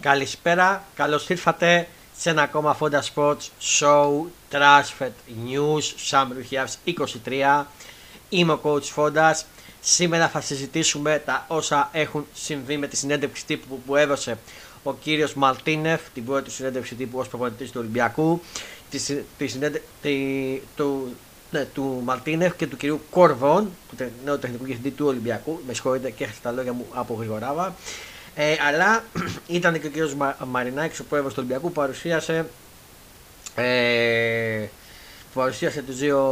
Καλησπέρα, καλώς ήρθατε σε ένα ακόμα Fonda Sports Show Transfer News Summer 2023. Είμαι ο Coach Fondas. Σήμερα θα συζητήσουμε τα όσα έχουν συμβεί με τη συνέντευξη τύπου που έδωσε ο κύριος Μαλτίνεφ, την πρώτη συνέντευξη τύπου ως προπονητής του Ολυμπιακού, του Μαρτίνεφ και του κυρίου Κόρβον, του νέου τεχνικού διευθυντή του Ολυμπιακού. Με συγχωρείτε και έχετε τα λόγια μου από γρηγοράβα. Αλλά ήταν και ο κύριος Μαρινάκης, ο πρόεδρος του Ολυμπιακού, παρουσίασε τους δύο,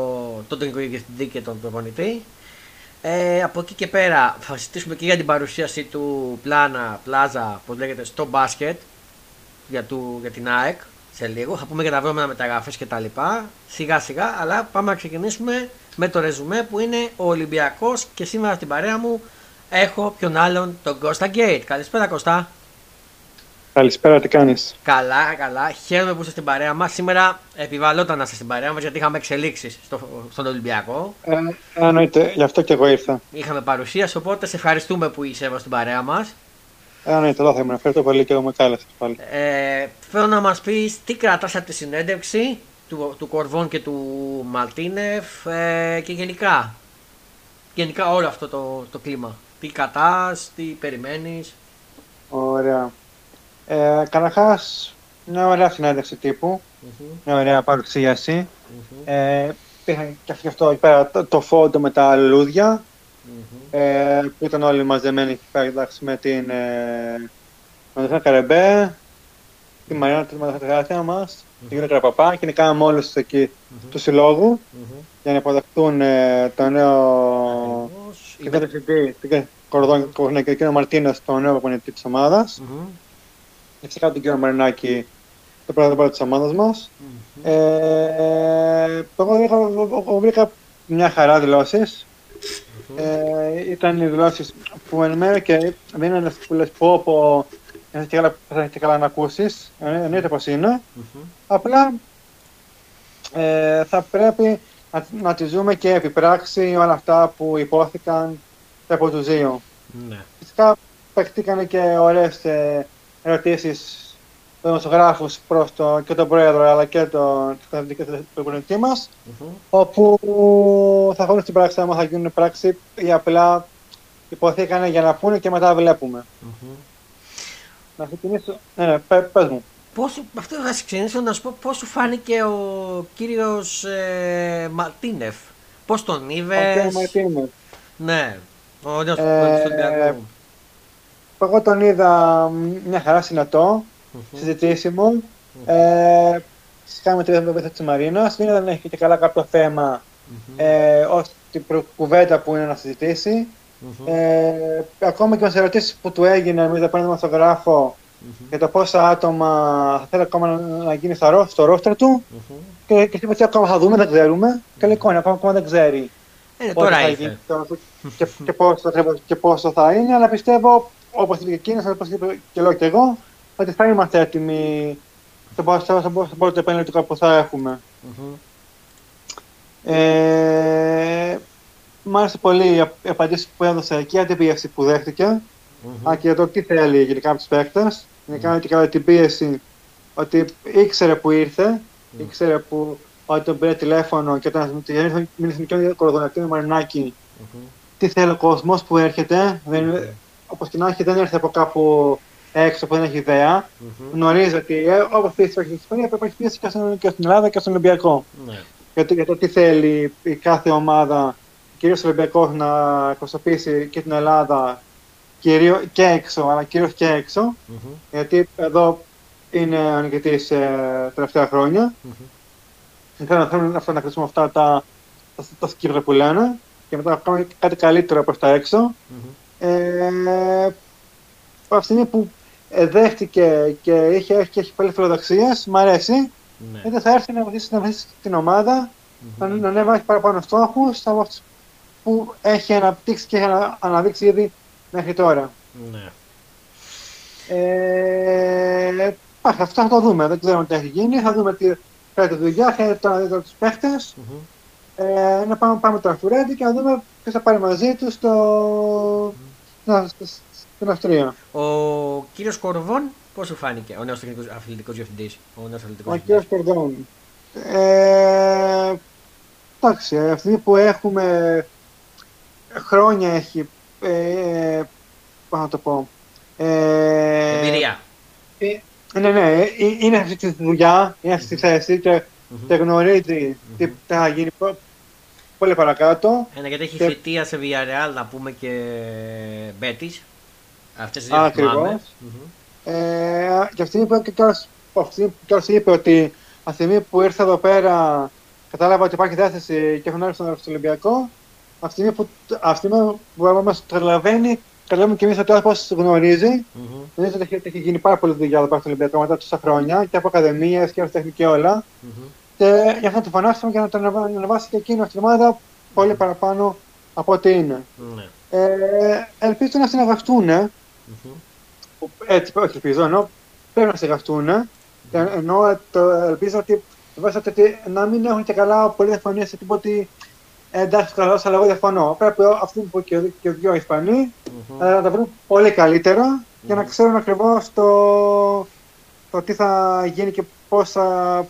τον τεχνικό διευθυντή και τον προπονητή. Από εκεί και πέρα θα συζητήσουμε και για την παρουσίαση του Πλάζα, όπως λέγεται, στο μπάσκετ για την ΑΕΚ. Σε λίγο θα πούμε για τα βρώμενα μεταγραφές και τα λοιπά, σιγά σιγά, αλλά πάμε να ξεκινήσουμε με το ρεζουμέ που είναι ο Ολυμπιακός και σήμερα στην παρέα μου έχω ποιον άλλον, τον Κώστα Γκέιτ. Καλησπέρα Κώστα. Καλησπέρα, τι κάνεις? Καλά, καλά, χαίρομαι που είσαι στην παρέα μας. Σήμερα επιβαλόταν να είσαι στην παρέα μας γιατί είχαμε εξελίξεις στον Ολυμπιακό. Εννοείται, γι' αυτό και εγώ ήρθα. Είχαμε παρουσίαση, οπότε σε ευχαριστούμε που είσαι εδώ στην παρέα μας. Ναι, τώρα θα ήμουν. Ευχαριστώ πολύ και εγώ, με κάλεσες πάλι. Θέλω να μας πεις τι κρατάς από τη συνέντευξη του Κορβόν και του Μαλτίνεφ και γενικά όλο αυτό το κλίμα. Τι κρατάς, τι περιμένεις. Ωραία. Καταρχάς, μια ωραία συνέντευξη τύπου, μια ωραία παρουσίαση. Υπήρχαν και αυτό εκεί πέρα το φόντο με τα λουλούδια. Που ήταν όλοι μαζεμένοι εκεί πέρα, εντάξει, με την Μαντζίν Καρεμπέ, τη Μαρινάκη, τη Μαντζίν μας, τη Γιώργο Κραπαπά, και κάναμε όλους εκεί του συλλόγου για να υποδεχτούν το νέο Κορδόν και τον κύριο Μαρτίνεθ, τον νέο προπονητή της ομάδας, και φυσικά τον κύριο Μαρινάκη, τον πρόεδρο της ομάδας μας. Εγώ βρήκα μια χαρά δηλώσεις. Ήταν οι δηλώσεις που εν μέρει και δεν είναι αυτές που λες πω θα και καλά να ακούσεις, εννοείται πως είναι, απλά θα πρέπει να τις ζούμε και επί πράξη όλα αυτά που υπόθηκαν από τους δύο. Φυσικά παίχτηκαν και ωραίες ερωτήσεις των δημοσιογράφους προς και τον πρόεδρο αλλά και τον προπονητή μας, όπου θα χωρούν στην πράξη, άμα θα γίνουν πράξη ή απλά υποθήκανε για να πούνε και μετά βλέπουμε. Να ξεκινήσω. Ναι, πες μου. Αυτό θα ξεκινήσω να σου πω πώς σου φάνηκε ο κύριος Μαρτίνεφ. Πώς τον είδες? Ο κ. Μαρτίνεφ. Ναι, ο νέος του Ολυμπιακού. Εγώ τον είδα μια χαρά συνατό. Συζητήσιμο. Φυσικά με τη βοήθεια της Μαρίνας. Δεν έχει και καλά κάποιο θέμα ως την κουβέντα που είναι να συζητήσει. Ακόμα και με τις ερωτήσεις που του έγινε με τον δημοσιογράφο για το πόσα άτομα θα θέλει ακόμα να γίνει στο ρόστρο του. Και στην πορεία ακόμα θα δούμε, δεν ξέρουμε. Καλή εικόνα, ακόμα δεν ξέρει πότε θα γίνει και πόσο θα είναι. Αλλά πιστεύω, όπως είπε και εκείνος, όπως είπε και λέω και εγώ, ότι θα είμαστε έτοιμοι στον πρώτο επένδυτο που θα έχουμε. Μ' άρεσε πολύ η απαντήση που έδωσε και η αντιπίεση που δέχτηκε. Και για το τι θέλει γενικά από τους παίκτες. Γενικά και κατά την πίεση ότι ήξερε που ήρθε, ήξερε ότι τον πήρε τηλέφωνο και όταν μίλησε με τον Κορδονακτή με Μαρινάκη, τι θέλει ο κόσμος που έρχεται. Όπως και να έχει, δεν έρθε από κάπου έξω που δεν έχει ιδέα. Γνωρίζει ότι όπως πίεση έχει συμφωνία, πρέπει να έχει πίεση και στην Ελλάδα και στον Ολυμπιακό. Για το τι θέλει η κάθε ομάδα, κυρίως ο Ολυμπιακός, να εκπροσωπήσει και την Ελλάδα και έξω, αλλά κυρίως και έξω. Γιατί εδώ είναι ο νικητής τελευταία χρόνια. Δεν θέλουν αυτό να χρησιμοποιούν αυτά τα σκύβρα που λένε και μετά να κάνουν κάτι καλύτερο προς τα έξω. Από τη στιγμή που δέχτηκε και έχει πολλέ φιλοδοξίε, μου αρέσει. Γιατί θα έρθει να βοηθήσει την ομάδα, να ανέβει παραπάνω στόχους που έχει αναπτύξει και έχει αναδείξει ήδη μέχρι τώρα. Αυτό θα το δούμε. Δεν ξέρουμε τι έχει γίνει. Θα δούμε τι χρειάζεται δουλειά, χρειάζεται να δείτε τους παίχτες. να πάμε το Αρθουρέντι και να δούμε ποιος θα πάρει μαζί του στην Αυστρία. Ο κύριος Κορβόν, πώς σου φάνηκε, ο νέος τεχνικός αθλητικός διευθυντής? Ο κύριος Κορβόν. Εντάξει, αυτή που έχουμε χρόνια έχει, πώς να το πω, εμπειρία. Ναι, είναι αυτή τη δουλειά, είναι αυτή τη θέση και γνωρίζει τι θα γίνει πολύ παρακάτω. Γιατί έχει θητεία σε Villarreal, να πούμε, και Betis. Αυτές οι δύο θυμάμαι. Και αυτή κιόλας είπε ότι από τη στιγμή που ήρθα εδώ πέρα κατάλαβα ότι υπάρχει διάθεση και έχουν έρθει στον Ολυμπιακό. Αυτή που μας καταλαβαίνει, καταλαβαίνουμε και εμείς ότι όπως γνωρίζει. Νομίζω ότι έχει γίνει πάρα πολύ δουλειά εδώ πέρα στο Ολυμπιακό μετά τόσα χρόνια και από ακαδημίες και από τεχνική όλα. Και γι' αυτό το φανάσαμε και να το ανεβάσει και εκείνο στην ομάδα πολύ παραπάνω από ό,τι είναι. Ελπίζω να συνεργαστούν. Έτσι, όχι ελπίζω, ενώ πρέπει να συνεργαστούν. Ενώ ελπίζω ότι να μην έχουν και καλά πολλές διαφωνίες σε τίποτα. Εντάξει, καλώς, αλλά εγώ διαφωνώ. Πρέπει αυτοί που και δυο Ισπανοί να τα βρουν πολύ καλύτερα για να ξέρουν ακριβώς το τι θα γίνει και πώς θα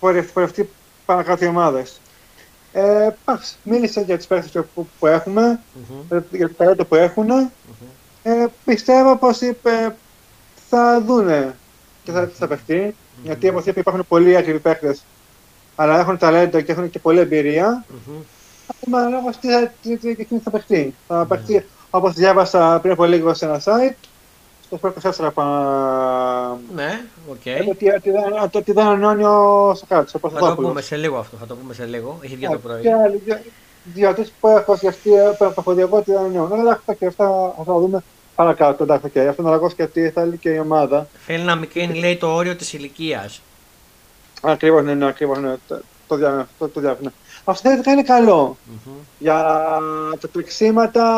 πορευτεί παρακάτω οι ομάδες. Μίλησα για τις παίκτες που έχουμε, για το ταλέντο που έχουν. Πιστεύω πως θα δούνε και θα παιχτεί, γιατί όπως είπε υπάρχουν πολλοί ακριβοί παίκτες, αλλά έχουν ταλέντο και έχουν και πολλή εμπειρία. Ακόμα ανάλογα τι θα παιχτεί. Θα παιχτεί, όπως διάβασα πριν από λίγο σε ένα site, στο Sport 24 Ναι, οκ. Ότι δεν ενώνει ο Σακάτς. Θα το πούμε σε λίγο αυτό, Έχει βγει το πρωί. Και διότι που έχω σκεφτεί, που έχω διαβάσει ότι δεν ενώνει. Αλλά αυτά θα δούμε παρακάτω. Εντάξει, αυτό είναι αλλαγός και τι θέλει και η ομάδα. Θέλει να μικρύνει, λέει, το όριο της ηλικίας. Ακριβώς, ναι, το διάβασα. Αυτό είναι καλό για τα τρεξίματα,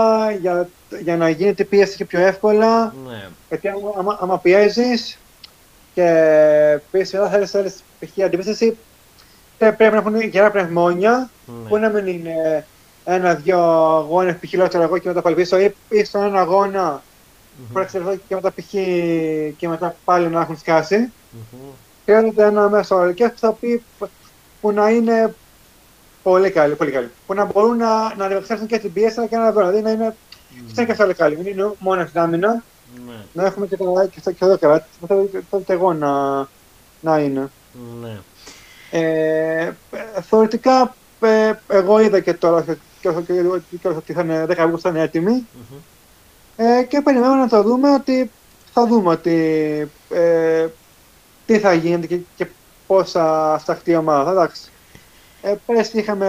για να γίνεται πίεση και πιο εύκολα. Γιατί άμα πιέζεις και πίσεις μετά θέλεις π.χ. αντιπίσταση, πρέπει να έχουν γερά πνευμόνια, που να μην είναι ένα-δυο αγώνες π.χ. λότερο εγώ και μετά πάλι πίσω, ή στον ένα αγώνα που εξελθώ και μετά π.χ. και μετά πάλι να έχουν σκάσει. Χρειάζεται ένα μέσο ολικές που θα πει που να είναι πολύ καλή, πολύ καλή. Που να μπορούν να αντιμετωπίσουν και την πίεση και να βρουν. Δηλαδή να είναι και αυτό καλή. Μην είναι μόνο στην άμυνα. Να έχουμε και εδώ καλά. Θέλω και εγώ να είναι. Θεωρητικά, εγώ είδα και τώρα ότι θα είναι 10 Αυγούστου θα είναι έτοιμοι. Και περιμένω να το δούμε ότι θα δούμε ότι τι θα γίνεται και πώς θα σταχτεί η ομάδα. Εντάξει. Πέρσι είχαμε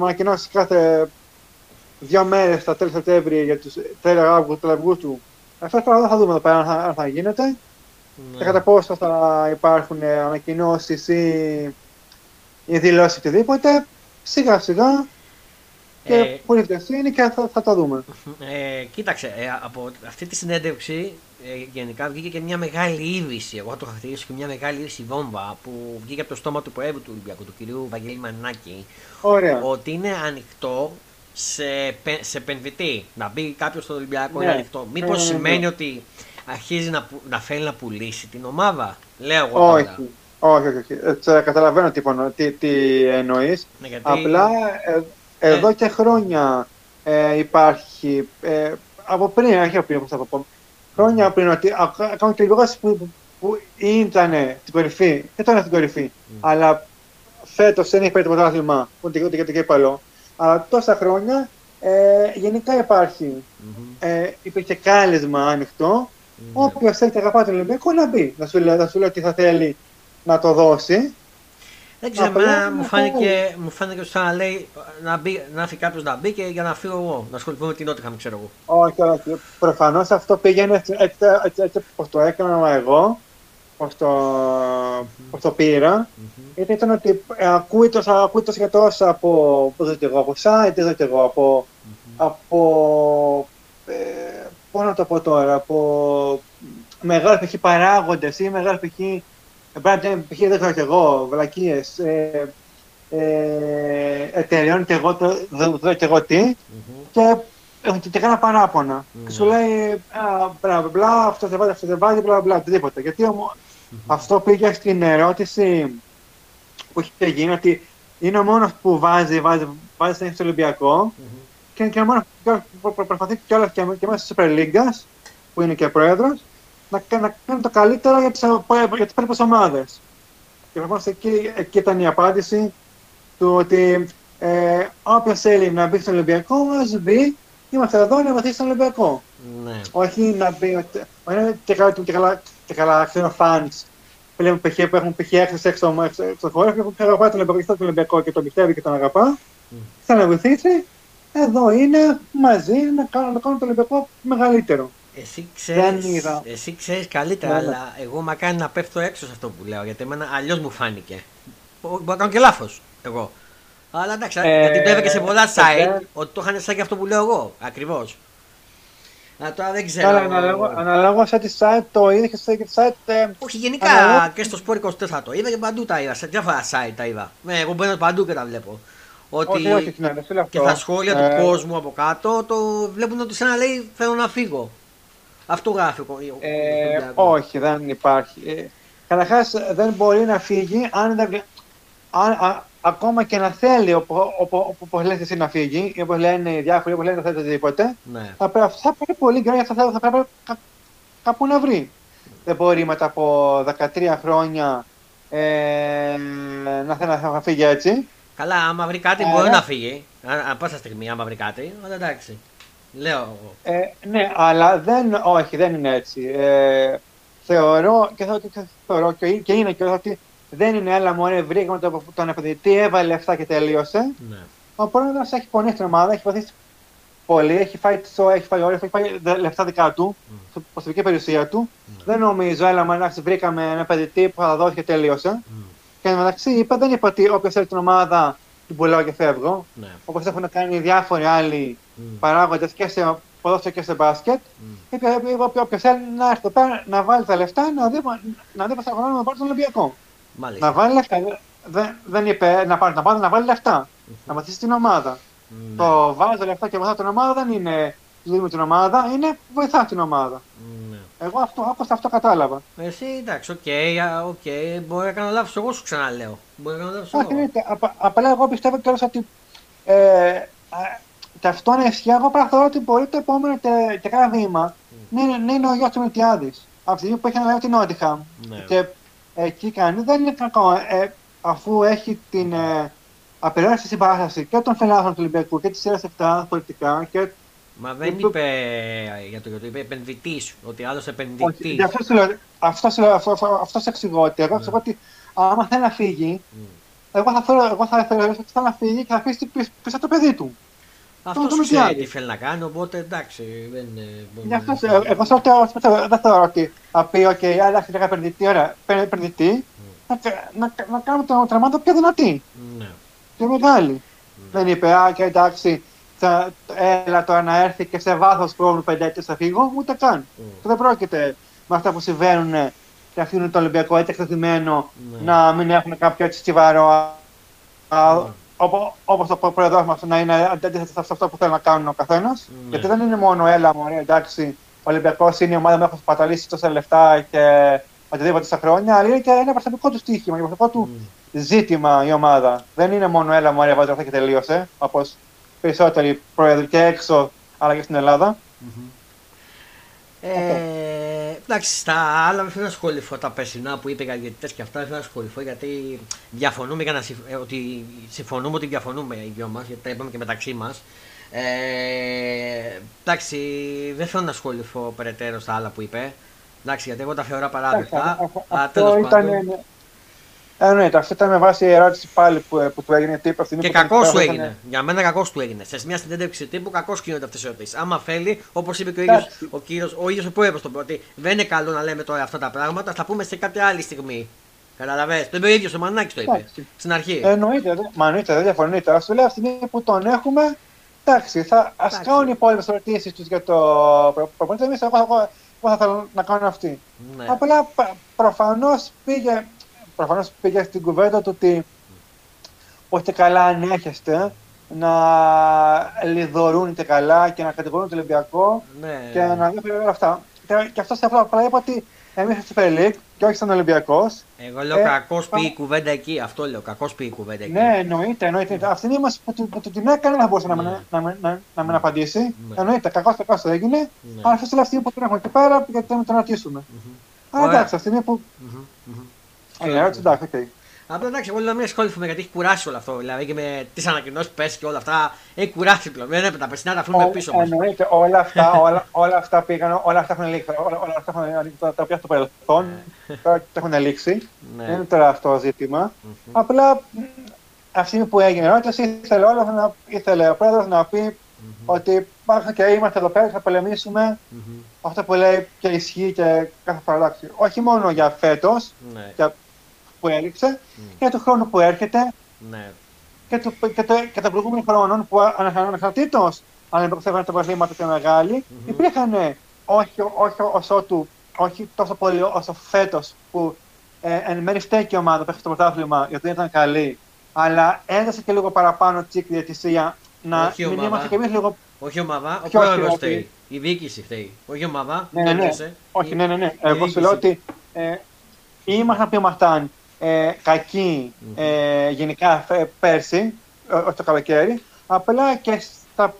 ανακοινώσεις κάθε 2 μέρες στα τέλη Σεπτέμβρη για τους 3 Αυγούστου. Αυτά τώρα θα δούμε εδώ πέρα αν θα γίνεται. Και κατά πόσο θα υπάρχουν ανακοινώσεις ή δηλώσεις οτιδήποτε. Σιγά σιγά και πολύ φτιασύνη και θα τα δούμε. Κοίταξε, από αυτή τη συνέντευξη γενικά βγήκε και μια μεγάλη είδηση. Εγώ θα το χαρακτηρίσω και μια μεγάλη είδηση βόμβα που βγήκε από το στόμα του Προέδρου του Ολυμπιακού, του κυρίου Βαγγέλη Μαρινάκη. Ότι είναι ανοιχτό σε επενδυτή. Να μπει κάποιο στο Ολυμπιακό είναι ανοιχτό. Μήπως σημαίνει ότι αρχίζει να θέλει να πουλήσει την ομάδα, λέω εγώ. Όχι. Καταλαβαίνω τι εννοείς. Απλά εδώ και χρόνια υπάρχει. Από πριν, όπως θα το πω. Χρόνια πριν, ότι ακόμα και ο Ολυμπιακός που ήταν στην κορυφή, δεν ήταν στην κορυφή, αλλά φέτος δεν έχει πάρει το πρωτάθλημα, ούτε και κύπελλο. Αλλά τόσα χρόνια γενικά υπάρχει. Υπήρχε κάλεσμα ανοιχτό. Όποιος θέλει και αγαπάει τον Ολυμπιακό να μπει. Να σου λέει ότι θα θέλει να το δώσει. Δεν ξέρω, μου φάνηκε ότι θα λέει να έρθει κάποιος να μπει και για να φύγω εγώ, να ασχοληθούμε με την Νότιχαμ, ξέρω εγώ. Όχι, προφανώς αυτό πήγαινε έτσι όπως το έκανα εγώ, όπως το πήρα. Γιατί ήταν ότι ακούει τόσο και τόσο από εσά, ή και εγώ, από πώς να το πω τώρα, από μεγάλους π.χ. παράγοντες ή μεγάλους π.χ. δεν ξέρω κι εγώ, βλακίες, εταιρεών και εγώ το δω και εγώ τι και έχουν και κανένα παράπονα. Και σου λέει μπλα μπλα, αυτό δεν βάζει, αυτό δεν βάζει, μπλα μπλα, οτιδήποτε. Γιατί αυτό πήγε στην ερώτηση που είχε γίνει ότι είναι ο μόνος που βάζει στην στο Ολυμπιακό και ο μόνος που προσπαθεί κιόλας και μέσα της Super League, που είναι και πρόεδρος, να κάνει το καλύτερο για τις υπόλοιπες ομάδες. Και προφανώς εκεί ήταν η απάντηση του ότι όποιος θέλει να μπει στον Ολυμπιακό, ας μπει, είμαστε εδώ να βαθίσει στον Ολυμπιακό. Ναι. Όχι να μπει, και καλά ξέρω φανς πλέον που έχουν π.χ. έξω στο χώρο και έχουν αγαπάει τον Ολυμπιακό και τον πιστεύει και τον αγαπά, θέλει να βοηθήσει, εδώ είναι μαζί να κάνουν τον Ολυμπιακό μεγαλύτερο. Εσύ ξέρεις καλύτερα, ναι, αλλά εγώ μακάρι να πέφτω έξω σε αυτό που λέω, γιατί εμένα αλλιώς μου φάνηκε. Μπορώ να κάνω και λάθος εγώ. Αλλά εντάξει, γιατί το έβγαινε σε πολλά site ότι το είχαν σαν και αυτό που λέω εγώ, ακριβώς. Να τώρα δεν ξέρω. Αναλόγω σαν τη site το είδε και σαν τη site. Όχι, γενικά και στο Σπορ 24 το είδα και παντού τα είδα, σε διάφορα site τα είδα. Εγώ μπαίνω παντού και τα βλέπω. Όχι, και τα σχόλια του κόσμου από κάτω το βλέπουν ότι σαν να λέει θέλω να φύγω. Αυτό γράφει όχι, δεν υπάρχει. Καταρχάς δεν μπορεί να φύγει αν ακόμα και να θέλει, όπως λες εσύ, να φύγει, όπως λένε οι διάφοροι, όπως λένε οτιδήποτε, ναι, θα πρέπει πολύ καιρό, θα πρέπει κάπου να βρει. Δεν μπορεί μετά από 13 χρόνια να θέλει να φύγει έτσι. Καλά, άμα βρει κάτι μπορεί να φύγει, αν πάσα στιγμή, άμα βρει κάτι, εντάξει. Λέω. Ναι, αλλά δεν είναι έτσι. Θεωρώ και είναι και ότι δεν είναι έλα μωρέ βρήκαμε τον επενδυτή, έβαλε αυτά και τελείωσε. Ναι. Ο πρόεδρος έχει πονέσει την ομάδα, έχει παθήσει πολύ, έχει φάει τσό, έχει φάει όλα, έχει φάει λεφτά δικά του, στην προσωπική περιουσία του. Ναι. Δεν νομίζω έλα μωρέ βρήκαμε ένα επενδυτή που θα δώσει και τελείωσε. Και μεταξύ δεν είπα ότι όποιος θέλει την ομάδα την πουλάω και φεύγω. Ναι. Όπως έχουν κάνει διάφοροι άλλοι παράγοντες και σε ποδόσφαιρο και σε μπάσκετ. Όποιος θέλει να έρθει πέρα, να βάλει τα λεφτά, να δει πως θα αγωνάμε να πάρει τον Ολυμπιακό. Μάλιστα. Να βάλει λεφτά. Δεν είπε να πάρει την ομάδα, να βάλει λεφτά. Να βοηθήσει την ομάδα. Το βάζω λεφτά και βοηθά την ομάδα δεν είναι δουλεύει την ομάδα, είναι βοηθά την ομάδα. Εγώ αυτό κατάλαβα. Εσύ εντάξει, οκ, μπορεί να κάνω λάθος, εγώ σου ξαναλέω. Απλά εγώ πιστεύω κιόλας ότι και αυτό είναι αισιάγω, παραθώ ότι μπορεί το επόμενο και κάνα βήμα να είναι ο Γιώργος Μιλτιάδης. Από τη στιγμή που έχει αναλάβει την Νότιχαμ. Και εκεί κάνει, δεν είναι κακό. Αφού έχει την απεριόριστη συμπαράσταση και των φελάθων του Ολυμπιακού και της σειράς 7 πολιτικά. Και μα δεν είπε για το είπε επενδυτής, ότι άλλος επενδυτής. Αυτό σε εξηγώ, ότι εγώ ξέρω ότι άμα θέλει να φύγει, εγώ θα θεωρήσω ότι θέλει να φύγει και θα αφήσει πίσω το παιδί του. Αυτό ξέρει τι θέλει να κάνει, οπότε εντάξει, δεν είναι... Εγώ δεν θεωρώ ότι θα πει, οκ, άλλα έχει επενδυτή, ωραία, επενδυτή, να κάνουμε τον τραυμάτο πιο δυνατή και μεγάλη. Δεν είπε, εντάξει, έλα τώρα να έρθει και σε βάθος χρόνου 5 ετία θα φύγω, ούτε καν. Δεν πρόκειται με αυτά που συμβαίνουν και αφήνουν το Ολυμπιακό έτσι εκτεθειμένο να μην έχουν κάποιο έτσι τσιβαρό, όπως το πρόεδρος μας να είναι αντίθετο σε αυτό που θέλει να κάνουν ο καθένας. Γιατί δεν είναι μόνο έλα μωρέ, εντάξει, ο Ολυμπιακός είναι η ομάδα που έχουν σπαταλήσει τόσα λεφτά και οτιδήποτε στα χρόνια, αλλά είναι και ένα προσωπικό του στοίχημα, ένα προσωπικό του ζήτημα η ομάδα. Δεν είναι μόνο έλα μωρέ, βάζει αυτά και τελείωσε, όπως περισσότεροι πρόεδροι και έξω, αλλά και στην Ελλάδα. Εντάξει, στα άλλα δεν θέλω να ασχοληθώ τα περσινά που είπε για διαιτητές και αυτά. Δεν θέλω να ασχοληθώ γιατί διαφωνούμε για να ότι συμφωνούμε ότι διαφωνούμε οι δυο μας, γιατί τα είπαμε και μεταξύ μας. Εντάξει, δεν θέλω να ασχοληθώ περαιτέρω στα άλλα που είπε. Εντάξει, γιατί εγώ τα θεωρώ παράδεκτα. Αυτό ήταν. Εννοείται, αυτό ήταν με βάση η ερώτηση πάλι που του έγινε τύπου αυτήν. Και κακός του έγινε. Για μένα κακός του έγινε. Σε μια συνέντευξη τύπου κακός γίνονται αυτές οι ερωτήσεις. Άμα θέλει, όπως είπε και ο ίδιος ο πρόεδρος το πρώτο, δεν είναι καλό να λέμε τώρα αυτά τα πράγματα, θα πούμε σε κάποια άλλη στιγμή. Καταλαβαίνετε. Το είπε ο ίδιος ο Μανάκης το είπε. Στην αρχή. Εννοείται, Μανίτα, δεν διαφωνείτε. Α τουλάχιστον αυτή τη στιγμή που τον έχουμε, εντάξει, α κάνουν οι υπόλοιπε ερωτήσεις του για το προπονητή. Εμεί εγώ θα θέλω να κάνω αυτή. Απλά προφανώς πήγε στην κουβέντα του ότι ώστε καλά ανέχεστε να λιδωρούν καλά και να κατηγορούν τον Ολυμπιακό ναι. και να μην περιμένουν αυτά. Και αυτό σε αυτά είπα ότι εμείς είμαστε Φελίκ και όχι σαν Ολυμπιακός. Εγώ λέω κακός πήγε η κουβέντα εκεί. Αυτό λέω. Κακός πήγε η κουβέντα εκεί. Ναι, εννοείται. Mm. Αυτή είναι η μας που την έκανε να μπορούσε να μην απαντήσει. Mm. Εννοείται. Κακός το έγινε. Mm. Αλλά αυτό είναι αυτή που την έχουμε εκεί πέρα γιατί θα με τον ρωτήσουμε. Mm-hmm. Αλλά εντάξει, αυτή είναι που. Εντάξει. Απλά εντάξει, εγώ λέω να μην ασχοληθούμε γιατί έχει κουράσει όλο αυτό. Δηλαδή και με τις ανακοινώσεις που πέσει και όλα αυτά. Έχει κουράσει πλέον. Δεν έπρεπε τα πεσινά να τα αφήνουμε πίσω μας. Εννοείται. Όλα αυτά πήγαν, όλα αυτά έχουν λήξει. Όλα αυτά τα οποία στο παρελθόν τώρα τα έχουν λήξει. Δεν είναι τώρα αυτό το ζήτημα. Απλά αυτή που έγινε ερώτηση ήθελε ο πρόεδρος να πει ότι και είμαστε εδώ πέρα, θα πολεμήσουμε αυτό που λέει και ισχύει και κάθε φορά. Όχι μόνο για φέτος. Που έληξε και του χρόνου που έρχεται ναι. και των προηγούμενων χρόνων που ανεξαρτήτως αν επεξεργάζονταν τα προβλήματα και μεγάλοι, υπήρχαν όχι τόσο πολύ όσο φέτος που εν μέρει φταίει η ομάδα που έχει στο πρωτάθλημα γιατί δεν ήταν καλή, αλλά έδωσε και λίγο παραπάνω τσίκ διαιτησία να όχι μην είμαστε κι εμείς λίγο. Όχι ομάδα, ο πρόεδρος φταίει. Η διοίκηση φταίει. Όχι ομάδα, ναι. Εγώ σου λέω ότι. Ήμασταν που ήμασταν κακοί γενικά πέρσι, όχι το καλοκαίρι, απλά και στα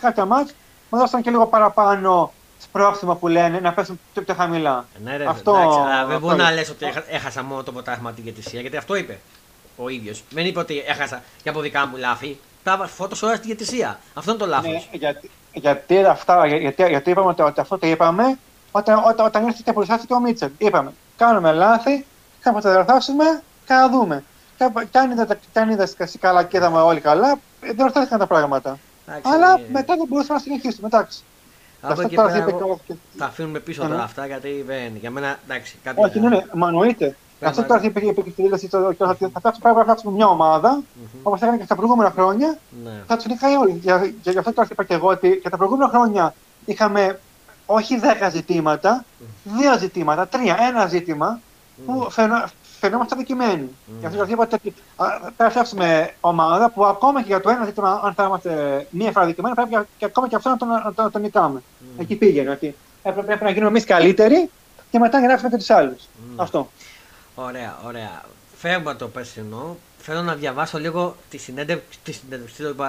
κάποια μάτς μου δώσαν και λίγο παραπάνω σπρόξιμα που λένε να πέσουν πιο χαμηλά. Ναι, ρε, αυτό, εντάξει, αλλά δεν μπορεί να λες ότι έχασα μόνο το ποτάχημα την διαιτησία, γιατί αυτό είπε ο ίδιος. Δεν είπε ότι έχασα και από δικά μου λάθη, τα φώτοσα στην διαιτησία. Αυτό είναι το λάθος. Ναι, γιατί είπαμε ότι αυτό το είπαμε όταν ήρθε και παρουσιάστηκε ο Μίτσελ. Είπαμε. Κάνουμε λάθη, θα τα διορθώσουμε και να δούμε. Και αν είδα καλά και είδαμε όλοι καλά, διορθώθηκαν τα πράγματα. Άξι, αλλά μετά δεν μπορούσαμε να συνεχίσουμε. Εντάξει. Από εκεί πέρα τα αφήνουμε πίσω τώρα αυτά γιατί δεν. Για μένα εντάξει. Όχι, μα εννοείται. Αυτό τώρα είπε και η δήλωση ότι θα φτιάξουμε μια ομάδα όπως έκανε και στα προηγούμενα χρόνια. Θα του νικάει όλοι. Γι' αυτό τώρα είπα και εγώ ότι και τα προηγούμενα χρόνια είχαμε. Όχι 10 ζητήματα, 2 ζητήματα, 3, ένα ζήτημα που φαινόμαστε αδικημένοι. Γι' αυτό είπατε ότι θα φτιάξουμε ομάδα που ακόμα και για το ένα ζήτημα, αν θα είμαστε μία φορά αδικημένοι, πρέπει και ακόμα και αυτό να τον νικάμε. Εκεί πήγαινε. Ότι πρέπει να γίνουμε εμείς καλύτεροι και μετά γράψουμε και τους άλλους. Αυτό. Ωραία. Φεύγω το περσινό. Θέλω να διαβάσω λίγο τη συνέντευξη,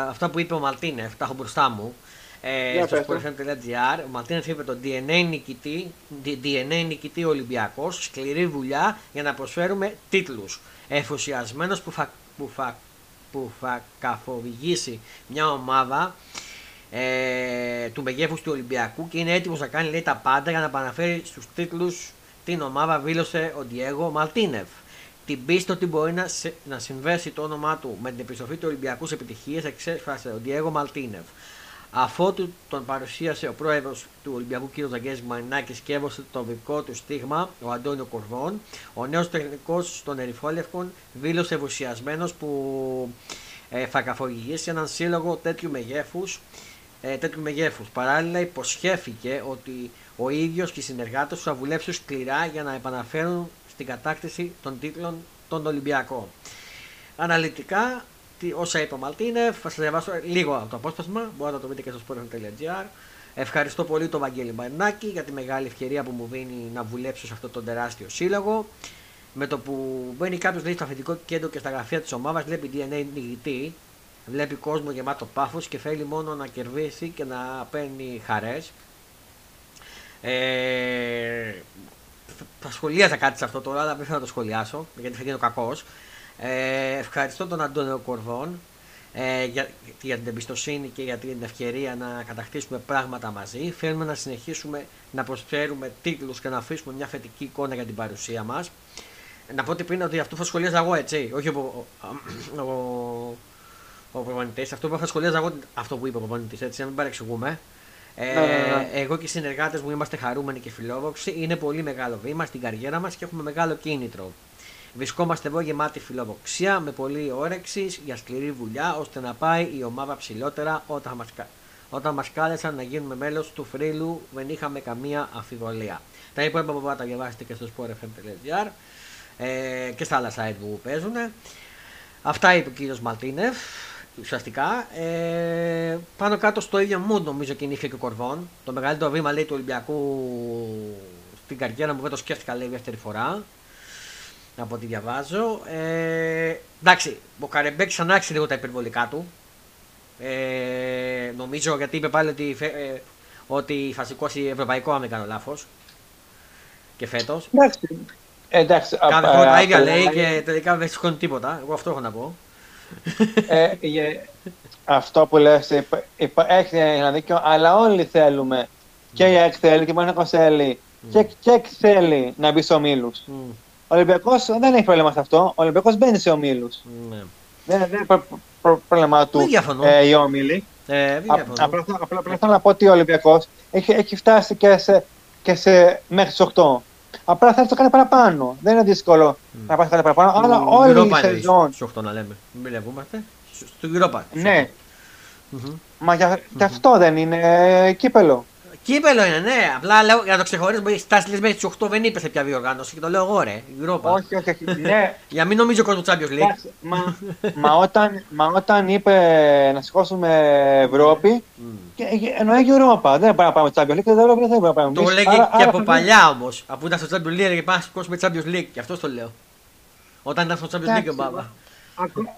αυτά που είπε ο Μαλτίνεφ, τα έχω μπροστά μου. Στο sportfm.gr ο Μαρτίνεθ είπε το DNA νικητή Ολυμπιακός, σκληρή δουλειά για να προσφέρουμε τίτλους. Ενθουσιασμένος που θα καθοδηγήσει μια ομάδα του μεγέθους του Ολυμπιακού και είναι έτοιμος να κάνει λέει, τα πάντα για να επαναφέρει στους τίτλους την ομάδα, δήλωσε ο Διέγο Μαρτίνεθ. Την πίστη ότι μπορεί να συνδέσει το όνομά του με την επιστροφή του Ολυμπιακού σε επιτυχίες εξέφρασε ο Διέγο Μαρτίνεθ. Αφότου τον παρουσίασε ο πρόεδρος του Ολυμπιακού κ. Ζαγκέης Μαρινάκης και έβωσε το δικό του στίγμα, ο Αντώνιο Κορβόν, ο νέος τεχνικός των Ερυφόλευκων, δήλωσε ενθουσιασμένος που θα καθοδηγήσει έναν σύλλογο τέτοιου μεγέθους. Παράλληλα, υποσχέθηκε ότι ο ίδιος και οι συνεργάτες θα δουλέψουν σκληρά για να επαναφέρουν στην κατάκτηση των τίτλων των Ολυμπιακών. Αναλυτικά, όσα είπε ο Μαλτίνεφ, θα σας διαβάσω λίγο από το απόσπασμα, μπορείτε να το βρείτε και στο sportfm.gr. Ευχαριστώ πολύ τον Βαγγέλη Μαρινάκη για τη μεγάλη ευκαιρία που μου δίνει να δουλέψω σε αυτό τον τεράστιο σύλλογο. Με το που μπαίνει κάποιος λέει, στο αθλητικό κέντρο και στα γραφεία της ομάδας, βλέπει DNA νικητή, βλέπει κόσμο γεμάτο πάθος και θέλει μόνο να κερδίσει και να παίρνει χαρές. Θα σχολιάζα κάτι σε αυτό τώρα, αλλά δεν θέλω να το σχολιάσω γιατί θα γίνω κακός. Ευχαριστώ τον Αντώνιο Κορδόν για την εμπιστοσύνη και για την ευκαιρία να κατακτήσουμε πράγματα μαζί. Θέλουμε να συνεχίσουμε να προσφέρουμε τίτλους και να αφήσουμε μια θετική εικόνα για την παρουσία μας. Να πω ότι πριν ότι αυτό θα σχολιάζα εγώ, έτσι, όχι ο προπονητής. Αυτό που θα σχολιάζα εγώ, αυτό που είπε ο προπονητής, έτσι, να μην παρεξηγούμε. Εγώ και οι συνεργάτες μου είμαστε χαρούμενοι και φιλόδοξοι. Είναι πολύ μεγάλο βήμα στην καριέρα μας και έχουμε μεγάλο κίνητρο. Βρισκόμαστε εδώ γεμάτη φιλοδοξία, με πολλή όρεξη για σκληρή δουλειά, ώστε να πάει η ομάδα ψηλότερα. Όταν μας κάλεσαν να γίνουμε μέλος του Φρύλου, δεν είχαμε καμία αμφιβολία. Τα υπόλοιπα μπορείτε να τα διαβάσετε και στο sportfm.gr και στα άλλα site που παίζουν. Αυτά είπε ο κύριος Μαλτίνεφ, ουσιαστικά. Πάνω κάτω στο ίδιο mood νομίζω κινήθηκε και ο Κορβόν. Το μεγαλύτερο βήμα, λέει, του Ολυμπιακού στην καριέρα μου, δεν το σκέφτηκα, λέει, δεύτερη φορά. Από ό,τι διαβάζω. Εντάξει, ο Καρεμπέκης ανάξισε λίγο τα υπερβολικά του. Νομίζω, γιατί είπε πάλι ότι, ότι θα σηκώσει ευρωπαϊκό, αν δεν κάνω λάθος. Και φέτος. Εντάξει. Κάθε φορά τα ίδια λέει και τελικά δεν σηκώνει τίποτα. Εγώ αυτό έχω να πω. Αυτό που λες, έχει ένα δίκιο, αλλά όλοι θέλουμε. Και η ΑΕΚ θέλει και η Μόναχος θέλει. Και θέλει να μπει σε ομίλους. Ο Ολυμπιακός δεν έχει πρόβλημα σε αυτό. Ο Ολυμπιακός μπαίνει σε ομίλους. Δεν είναι πρόβλημα του οι όμιλοι. Απλά θέλω να πω ότι ο Ολυμπιακός έχει φτάσει και σε μέχρι τις 8. Απλά θέλει να το κάνει παραπάνω. Δεν είναι δύσκολο να πάει κάτι παραπάνω. Αλλά όλη η σεζόν. Στους 8 να λέμε. Μην λεβούμαστε. Στον Europa. Ναι. Μα γι' αυτό δεν είναι κύπελο. Κύπελο είναι, ναι. Απλά λέω για να το ξεχωρίσουμε. Στάση λες μέχρι τις 8 δεν είπε σε ποια διοργάνωση και το λέω εγώ, ρε. Europa. Όχι. Ναι. Για μην νομίζει ο κόσμος Champions League. Μα όταν είπε να σηκώσουμε Ευρώπη, εννοεί Europa. Δεν πρέπει να πάμε στο Champions League, δεν πρέπει να πάμε. Το λέγει και από παλιά όμως. Αφού ήταν στο Champions League, έλεγε πάμε να σηκώσουμε Champions League. Γι' αυτό το λέω. Όταν ήταν στο Champions League, ο Μπάμπα.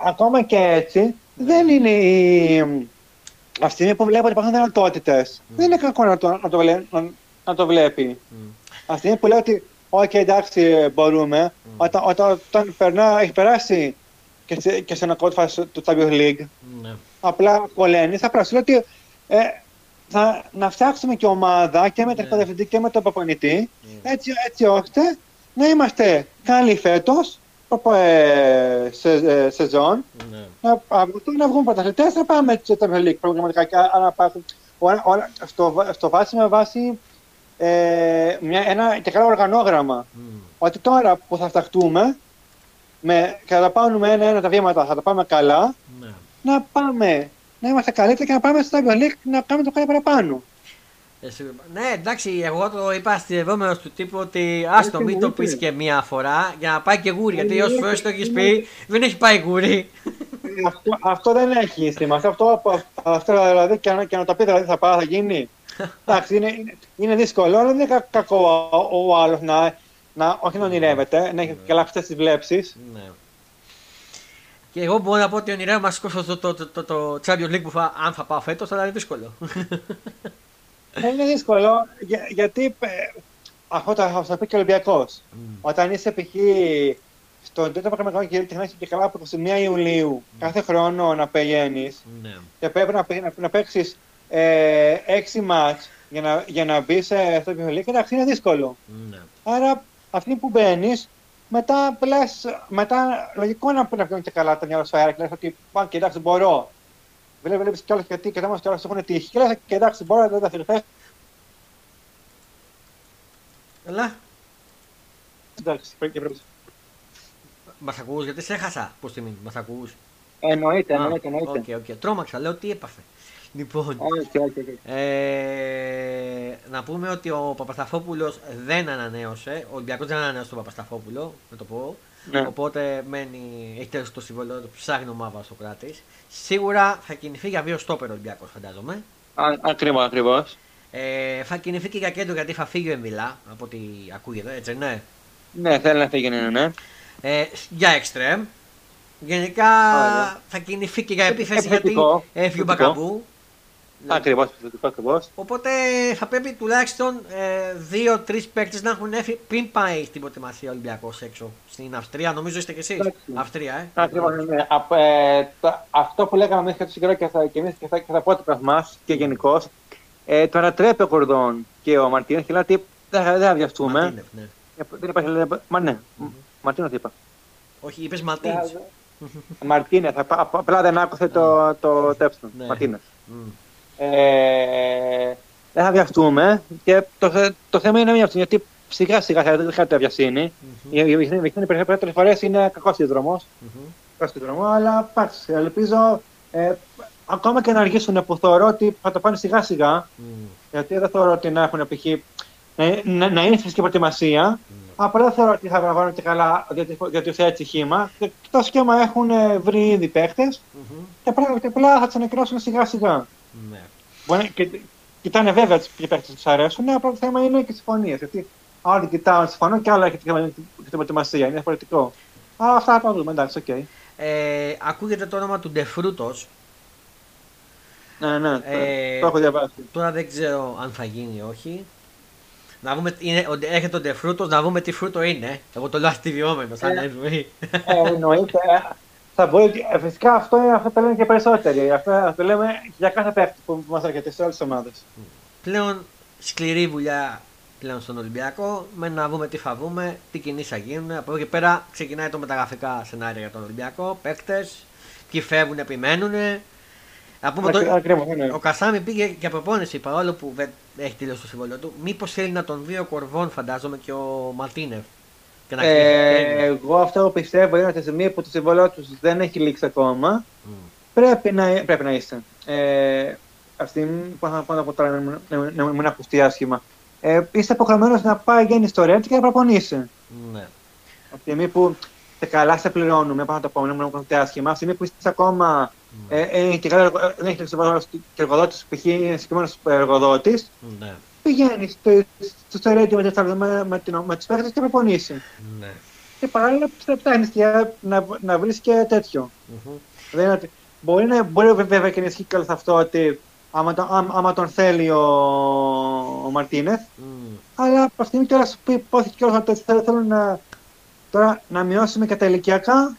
Ακόμα και έτσι δεν είναι η. Αυτή τη στιγμή που βλέπω ότι υπάρχουν δυνατότητες, δεν είναι κακό να το βλέπει. Αυτή τη στιγμή που λέω ότι, OK, εντάξει, μπορούμε, όταν έχει περάσει και σε ένα κότφα του Champions League, απλά κολλένει, θα πρασίνω ότι να φτιάξουμε και ομάδα και με τον εκπαιδευτή και με τον προπονητή, έτσι ώστε να είμαστε καλοί φέτος. Σεζόν, να βγουν πρωταθλητές, να πάμε στο Champions League προγραμματικά και να πάρουν στο βάση με βάση ένα και καλό οργανόγραμμα. Ότι τώρα που θα φταχτούμε και θα τα πάμε ένα-ένα τα βήματα, θα τα πάμε καλά, να πάμε, να είμαστε καλύτεροι και να πάμε στο Champions League να κάνουμε το κάτι παραπάνω. Ναι, εντάξει, εγώ το είπα αστειευόμενο του τύπου ότι άστο, μην το πει και μία φορά για να πάει και γούρι. Γιατί όσε φορέ το έχει πει, δεν έχει πάει γούρι. Αυτό δεν έχει σημασία. Αυτό δηλαδή και να το πει, δηλαδή θα πάει, θα γίνει. Εντάξει, είναι δύσκολο, αλλά δεν είναι κακό ο άλλο να όχι να ονειρεύεται, να έχει καλά αυτέ τι βλέψει. Και εγώ μπορώ να πω ότι ονειρεύομαι να σηκώσω το Champions League που αν θα πάω φέτος, αλλά είναι δύσκολο. Είναι δύσκολο γιατί αυτό θα το πει και ο Ολυμπιακός. Όταν είσαι π.χ. στον 4ο προγραμματικό γύρο και να έχει και καλά από 21 Ιουλίου κάθε χρόνο να πηγαίνεις και πρέπει να παίξεις 6 μάτς για να μπεις στο επιχειρή, εντάξει, είναι δύσκολο. Άρα αυτοί που μπαίνεις, μετά λογικό να βγαίνουν και καλά τα μυαλά σου αέρα και λες ότι εντάξει, μπορώ. Βλέπεις κιόλας γιατί και τα μας κιόλας έχουν τύχει. Και εντάξει, μπορεί να τα θυρθές. Έλα. Εντάξει, πρέπει. Μας ακούς, γιατί σε έχασα, πώς τη μείνει, μας ακούς. Εννοείται. Οκ, τρόμαξα, λέω τι έπαθε. Λοιπόν, να πούμε ότι ο Παπασταφόπουλος δεν ανανέωσε, ο Ολυμπιακός δεν ανανέωσε τον Παπασταφόπουλο, να το πω. Ναι. Οπότε έχει τέλος το συμβολό του, ψάχνει ομάδα στο κράτης. Σίγουρα θα κινηθεί για δύο στόπερ ο Ολυμπιακός, φαντάζομαι. Ακριβώς. Θα κινηθεί και για κέντρο γιατί θα φύγει ο Εμβιλά, από ό,τι ακούγεται, έτσι, ναι. Ναι, θέλει να φύγει, ναι. Για εξτρέμ. Γενικά θα κινηθεί και για επίθεση γιατί έφυγε ο Μπακαμπού. Ακριβώς. Οπότε θα πρέπει τουλάχιστον 2-3 παίκτες να έχουν έφυγει πριν πάει στην προετοιμασία Ολυμπιακός έξω. Στην Αυστρία, νομίζω είστε κι εσείς. Αυστρία, Ακριβώς. Ναι. Αυτό που λέγαμε εμείς και το συγκρό και εμείς και τα απότυπα μας και γενικώς, το ανατρέπει ο Κορδόν και ο Μαρτίνεθ και λέει ότι δεν θα βιαστούμε. Μαρτίνεθ, ναι. Δεν υπάρχει. Μα ναι, Μαρτίνεθ είπα. Όχι, είπες Μαρτίνεθ. Μαρτίνεθ, απλά δεν άκουσε το τέψιμο. Μαρτίνεθ. Δεν θα βιαστούμε και το θέμα είναι να μην βιαστούμε γιατί σιγά θα είχατε βιασύνη. Οι περισσότερες φορές είναι κακός συνδρομός, αλλά εντάξει, ελπίζω ακόμα και να αργήσουν που θεωρώ ότι θα το πάνε σιγά γιατί δεν θεωρώ ότι να έχουν π.χ. να είναι φυσική προετοιμασία Απλά θεωρώ ότι θα βραβάνουν και καλά διατηρηθέα τσιχήμα. Το σχήμα έχουν βρει ήδη παίχτες και απλά θα τους ανακοινώσουν σιγά σιγά. Κοιτάνε βέβαια ποιοι παίχτες τους αρέσουν, απλά το θέμα είναι και συμφωνίες. Γιατί άλλοι κοιτάνε συμφωνώ και άλλα έχει την προετοιμασία. Είναι διαφορετικό. Αλλά αυτά θα τα δούμε, εντάξει, οκ. Ακούγεται το όνομα του De Frutos. Ναι, το έχω διαβάσει. Τώρα δεν ξέρω αν θα γίνει ή όχι. Να δούμε, έρχεται ο De Frutos, να δούμε τι φρούτο είναι. Εγώ το λέω αστιβιόμενος, αν εννοεί. Εννοείται. Θα μπορεί, φυσικά αυτό το λένε και περισσότεροι. Αυτό το λέμε για κάθε παίκτη που μας αρκετεί σε όλες τις ομάδες. Πλέον σκληρή δουλειά πλέον στον Ολυμπιακό. Με να δούμε τι θα βγούμε, τι κινήσεις θα γίνουν. Από εδώ και πέρα ξεκινάει το μεταγραφικά σενάριο για τον Ολυμπιακό. Παίκτες, ποιοι φεύγουν, επιμένουν. Ο Κασάμι πήγε για προπόνηση παρόλο που δεν έχει τελειώσει το συμβόλαιο του. Μήπως θέλει να τον δει ο Κορβόν, φαντάζομαι, και ο Μαλτίνεφ. Εγώ αυτό που πιστεύω είναι ότι τη στιγμή που το συμβόλαιο του δεν έχει λήξει ακόμα, πρέπει να είστε. Αυτή που θα πω τώρα να μην ακουστεί άσχημα. Είστε υποχρεωμένος να πάει γέννη στο Ρέντ και να προπονήσει. Από τη στιγμή που καλά σε πληρώνουμε, πάνω το πούμε, να μην ακουστεί άσχημα, από τη στιγμή που είστε ακόμα. Και καλά, δεν έχει εξοπλισμό και εργοδότη, π.χ. είναι συγκεκριμένο εργοδότη. Πηγαίνει στο ρέντιο με τις παίχτες και προπονήσει. Και παράλληλα ψάχνει να βρει και τέτοιο. Μπορεί βέβαια και να ισχύει καλά αυτό ότι άμα τον θέλει ο Μαρτίνεθ, αλλά από αυτήν την ώρα υπόθηκε κιόλας ότι θέλουν να μειώσουμε και τα ηλικιακά.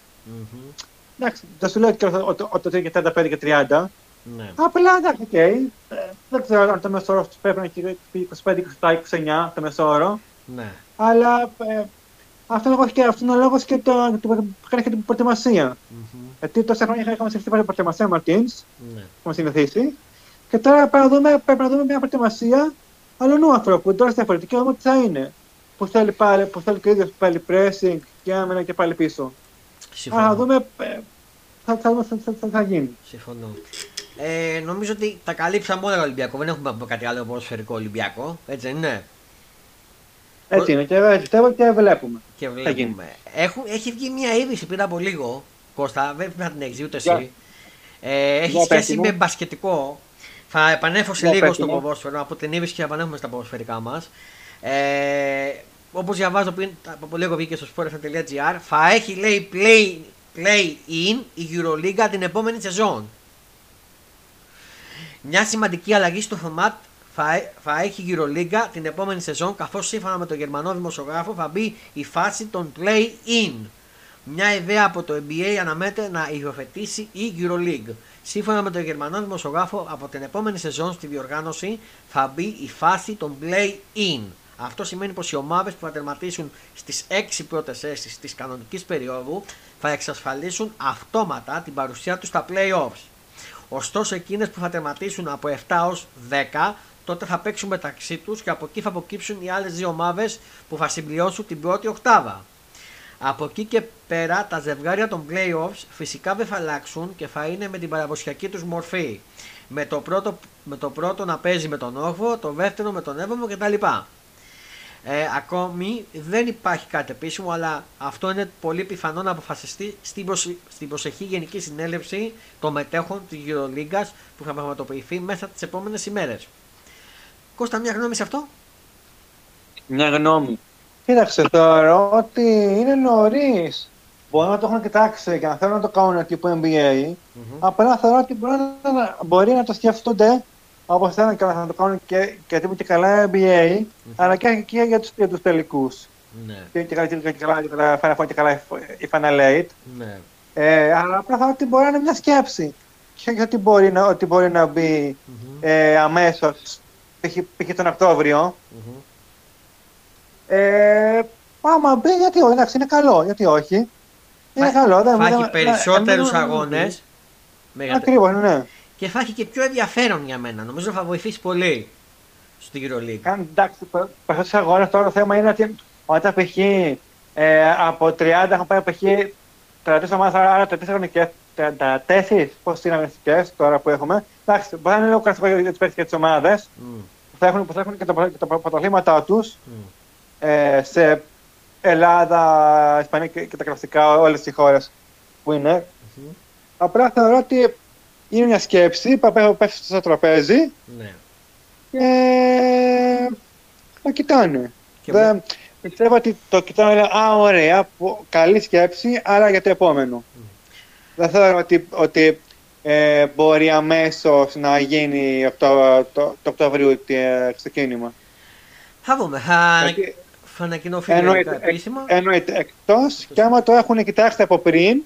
Εντάξει, δεν σου λέω ότι και 35 και 30. Απλά εντάξει, οκ. Δεν ξέρω αν το μέσο όρο του πρέπει να είναι 25, 27, 29 το μέσο όρο. Αλλά αυτό είναι ο λόγο και που κάνει και την προετοιμασία. Γιατί τόσα χρόνια είχαμε συνηθίσει την προετοιμασία Μαρτίνς, έχουμε συνηθίσει. Και τώρα πρέπει να δούμε μια προετοιμασία αλλού ανθρώπου. Τώρα διαφορετική όμως τι θα είναι. Που θέλει και ο ίδιος πάλι pressing και άμενα και πάλι πίσω. Θα δούμε τι θα γίνει. Συμφωνώ. Νομίζω ότι τα καλύψαμε όλα Ολυμπιακό. Δεν έχουμε από κάτι άλλο ποδοσφαιρικό Ολυμπιακό. Έτσι δεν είναι. Έτσι είναι. Και πιστεύω και βλέπουμε. Έχει βγει μια είδηση πριν από λίγο, Κώστα. Δεν θα την έχεις δει ούτε εσύ. Έχει σχέση με μπασκετικό. Θα επανέλθω σε λίγο στο ποδόσφαιρο. Από την είδηση και θα επανέλθουμε στα ποδοσφαιρικά μας. Όπως διαβάζω πριν, από λίγο βγήκε στο sportfm.gr, θα έχει, λέει, play-in η EuroLeague την επόμενη σεζόν. Μια σημαντική αλλαγή στο format θα έχει η EuroLeague την επόμενη σεζόν, καθώς σύμφωνα με τον γερμανό δημοσιογράφο θα μπει η φάση των play-in. Μια ιδέα από το NBA αναμένεται να υιοθετήσει η EuroLeague. Σύμφωνα με τον γερμανό δημοσιογράφο, από την επόμενη σεζόν στη διοργάνωση θα μπει η φάση των play-in. Αυτό σημαίνει πως οι ομάδες που θα τερματίσουν στις 6 πρώτες θέσεις της κανονικής περίοδου θα εξασφαλίσουν αυτόματα την παρουσία τους στα play-offs. Ωστόσο, εκείνες που θα τερματίσουν από 7 έως 10, τότε θα παίξουν μεταξύ τους και από εκεί θα αποκύψουν οι άλλες δύο ομάδες που θα συμπληρώσουν την πρώτη οκτάδα. Από εκεί και πέρα, τα ζευγάρια των play-offs φυσικά δεν θα αλλάξουν και θα είναι με την παραδοσιακή τους μορφή. Με το πρώτο να παίζει με τον 8ο, το δεύτερο με τον 7ο κτλ. Ακόμη δεν υπάρχει κάτι επίσημο, αλλά αυτό είναι πολύ πιθανό να αποφασιστεί στην προσεχή Γενική Συνέλευση των μετέχων της EuroLeague που θα πραγματοποιηθεί μέσα τις επόμενες ημέρες. Κώστα, μια γνώμη σε αυτό? Μια γνώμη. Κοίταξε, θεωρώ ότι είναι νωρίς. Μπορεί να το έχουν κοιτάξει και αν θέλουν να το κάνουν τύπου NBA. Απλά θεωρώ ότι μπορεί να το σκεφτούνται. Όπως θέλουν και να το κάνουν και τύπου και καλά NBA, αλλά και για τους τελικούς. Και καλά φαναφόν και καλά η Final 8. Αλλά απλά θα ότι μπορεί να είναι μια σκέψη. Και όχι ότι μπορεί να μπει αμέσως, π.χ. τον Οκτώβριο. Άμα μπει, γιατί όχι, εντάξει, είναι καλό, γιατί όχι. Είναι καλό. Θα έχει περισσότερους αγώνες. Ακριβώς, ναι. Και θα έχει και πιο ενδιαφέρον για μένα. Νομίζω θα βοηθήσει πολύ στην EuroLeague. Εντάξει, προ του αγώνε τώρα το θέμα είναι ότι όταν π.χ. από 30 έχουν πάει π.χ. 33 ομάδες, άρα 4 αγωνικές, 34 πώς είναι αγωνιστικές τώρα που έχουμε. Εντάξει, μπορεί να είναι λίγο κρατικό για τις παίκτες και τις ομάδες που θα έχουν και τα πρωταθλήματά τους Ελλάδα, Ισπανία και τα κρατικά, όλες οι χώρες που είναι. Mm-hmm. Απλά θεωρώ ότι είναι μια σκέψη που πέφτει στο τραπέζι, ναι, και το κοιτάνε. Πιστεύω ότι το κοιτάω, λέω, α, ωραία, καλή σκέψη, άρα για το επόμενο. Mm. Δεν θεωρώ ότι μπορεί αμέσως να γίνει το Οκτωβρίου το ξεκίνημα. Θα δούμε, θα ανακοινωθεί επίσημα. Εννοείται, εκτός και άμα το έχουν κοιτάξει από πριν,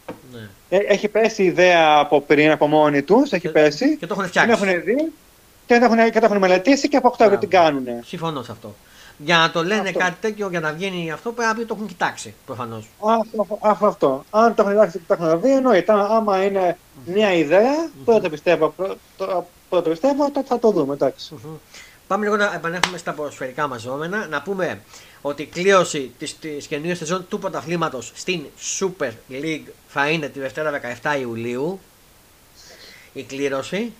ναι, έχει πέσει η ιδέα από πριν, από μόνοι τους, έχει πέσει. Και το έχουν φτιάξει. Την έχουν δει και το έχουν μελετήσει και από Οκτώβριο την κάνουν. Συμφωνώ σε αυτό. Για να το λένε αυτό, κάτι τέτοιο, για να βγαίνει αυτό, πρέπει να το έχουν κοιτάξει προφανώς. Αυτό. Αν το έχουν κοιτάξει και το έχουν δει, εννοείται. Άμα είναι μια ιδέα, τότε πιστεύω, θα το δούμε. Εντάξει. Πάμε λίγο να επανέλθουμε στα ποδοσφαιρικά μας δεδομένα. Να πούμε ότι η κλήρωση της καινούργιας σεζόν του πρωταθλήματος στην Super League θα είναι τη Δευτέρα 17 Ιουλίου. Η κλήρωση.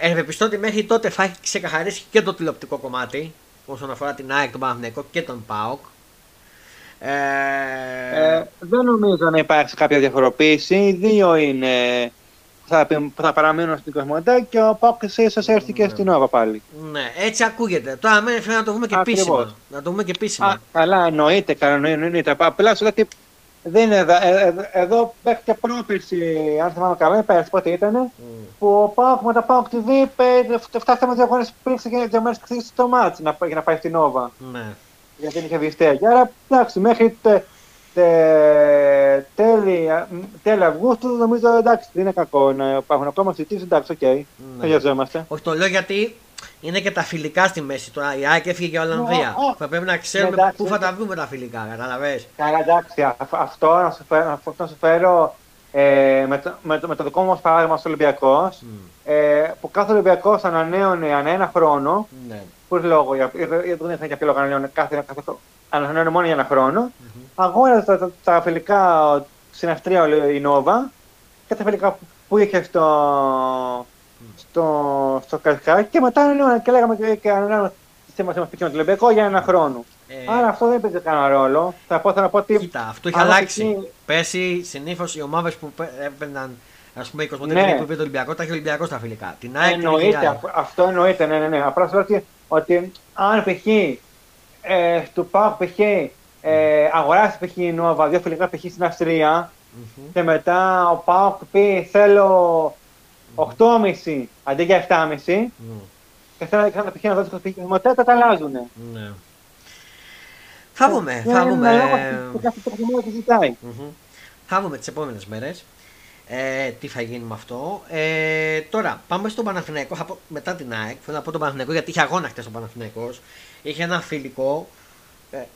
Ευελπιστώ ότι μέχρι τότε θα έχει ξεκαθαρίσει και το τηλεοπτικό κομμάτι, όσον αφορά την ΑΕΚ, τον Παναθηναϊκό και τον ΠΑΟΚ. Δεν νομίζω να υπάρξει κάποια διαφοροποίηση. Οι δύο είναι που θα παραμείνουν στην Κοσμοντέ και ο ΠΑΟΚ ίσως έρθει και στην ΟΒΑ πάλι. Ναι, έτσι ακούγεται. Τώρα μένει να το βγούμε και επίσημα. Καλά, εννοείται. Απλά σου λέω ότι δεν είναι εδώ παίχτηκε πρόκληση, αν θυμάμαι καλά, πέρσι πότε ήταν, που ο ΠΑΟΚ με τα ΠΑΟΚ TV φτάσαμε 2 ώρες πριν ξεκινήσει το μάτς για να πάει στην Νόβα. Γιατί δεν είχε βγει στέγια. Άρα εντάξει, μέχρι τέλη Αυγούστου νομίζω εντάξει, δεν είναι κακό να υπάρχουν ακόμα συζητήσεις. Εντάξει, οκ, θα βιαζόμαστε. Όχι, το λέω γιατί είναι και τα φιλικά στη μέση τώρα. Η ΑΕΚ έφυγε για Ολλανδία. Θα πρέπει να ξέρουμε πού θα τα βρούμε τα φιλικά, καταλαβαίνεις. Καλά, εντάξει. Αυτό να σου φέρω με το δικό μας παράδειγμα στο Ολυμπιακό. Που κάθε Ολυμπιακό ανανέωνε ανά ένα χρόνο. Χωρίς λόγο, δεν είχαν κάποιο λόγο να ανανέωνε κάθε χρόνο, μόνο για ένα χρόνο. Αγόραζε τα φιλικά στην Αυστρία η Νόβα και τα φιλικά που είχε στο Καρχάκι και μετά λέγαμε και ανανέωνα το Ολυμπιακό για ένα χρόνο. Άρα αυτό δεν παίζει κανένα ρόλο. Θα πω ότι. Κοίτα, αυτό έχει αλλάξει. Πέρσι συνήθως οι ομάδες που έπαιρναν, ας πούμε, 25 ναι, που πήρε το Ολυμπιακό, τα είχε Ολυμπιακό στα φιλικά. Την ΑΕΚ. Εννοείται, αυτό εννοείται. Ναι. Απλά σου λέω ότι αν π.χ. Του ΠΑΟΚ π.χ. αγοράσει π.χ. η Νόβα 2 φιλικά π.χ. στην Αυστρία και μετά ο ΠΑΟΚ πει θέλω 8,5 αντί για 7,5 και θέλανε να πηγαίνουν να δώσουν το πηγαίνουν, τα αλλάζουν. Ναι. Θα δούμε. Θα δούμε τις επόμενες μέρες τι θα γίνει με αυτό. Τώρα πάμε στον Παναθηναϊκό. Μετά την ΑΕΚ θέλω να πω τον Παναθηναϊκό γιατί είχε αγώνα χτες ο Παναθηναϊκός. Είχε ένα φιλικό,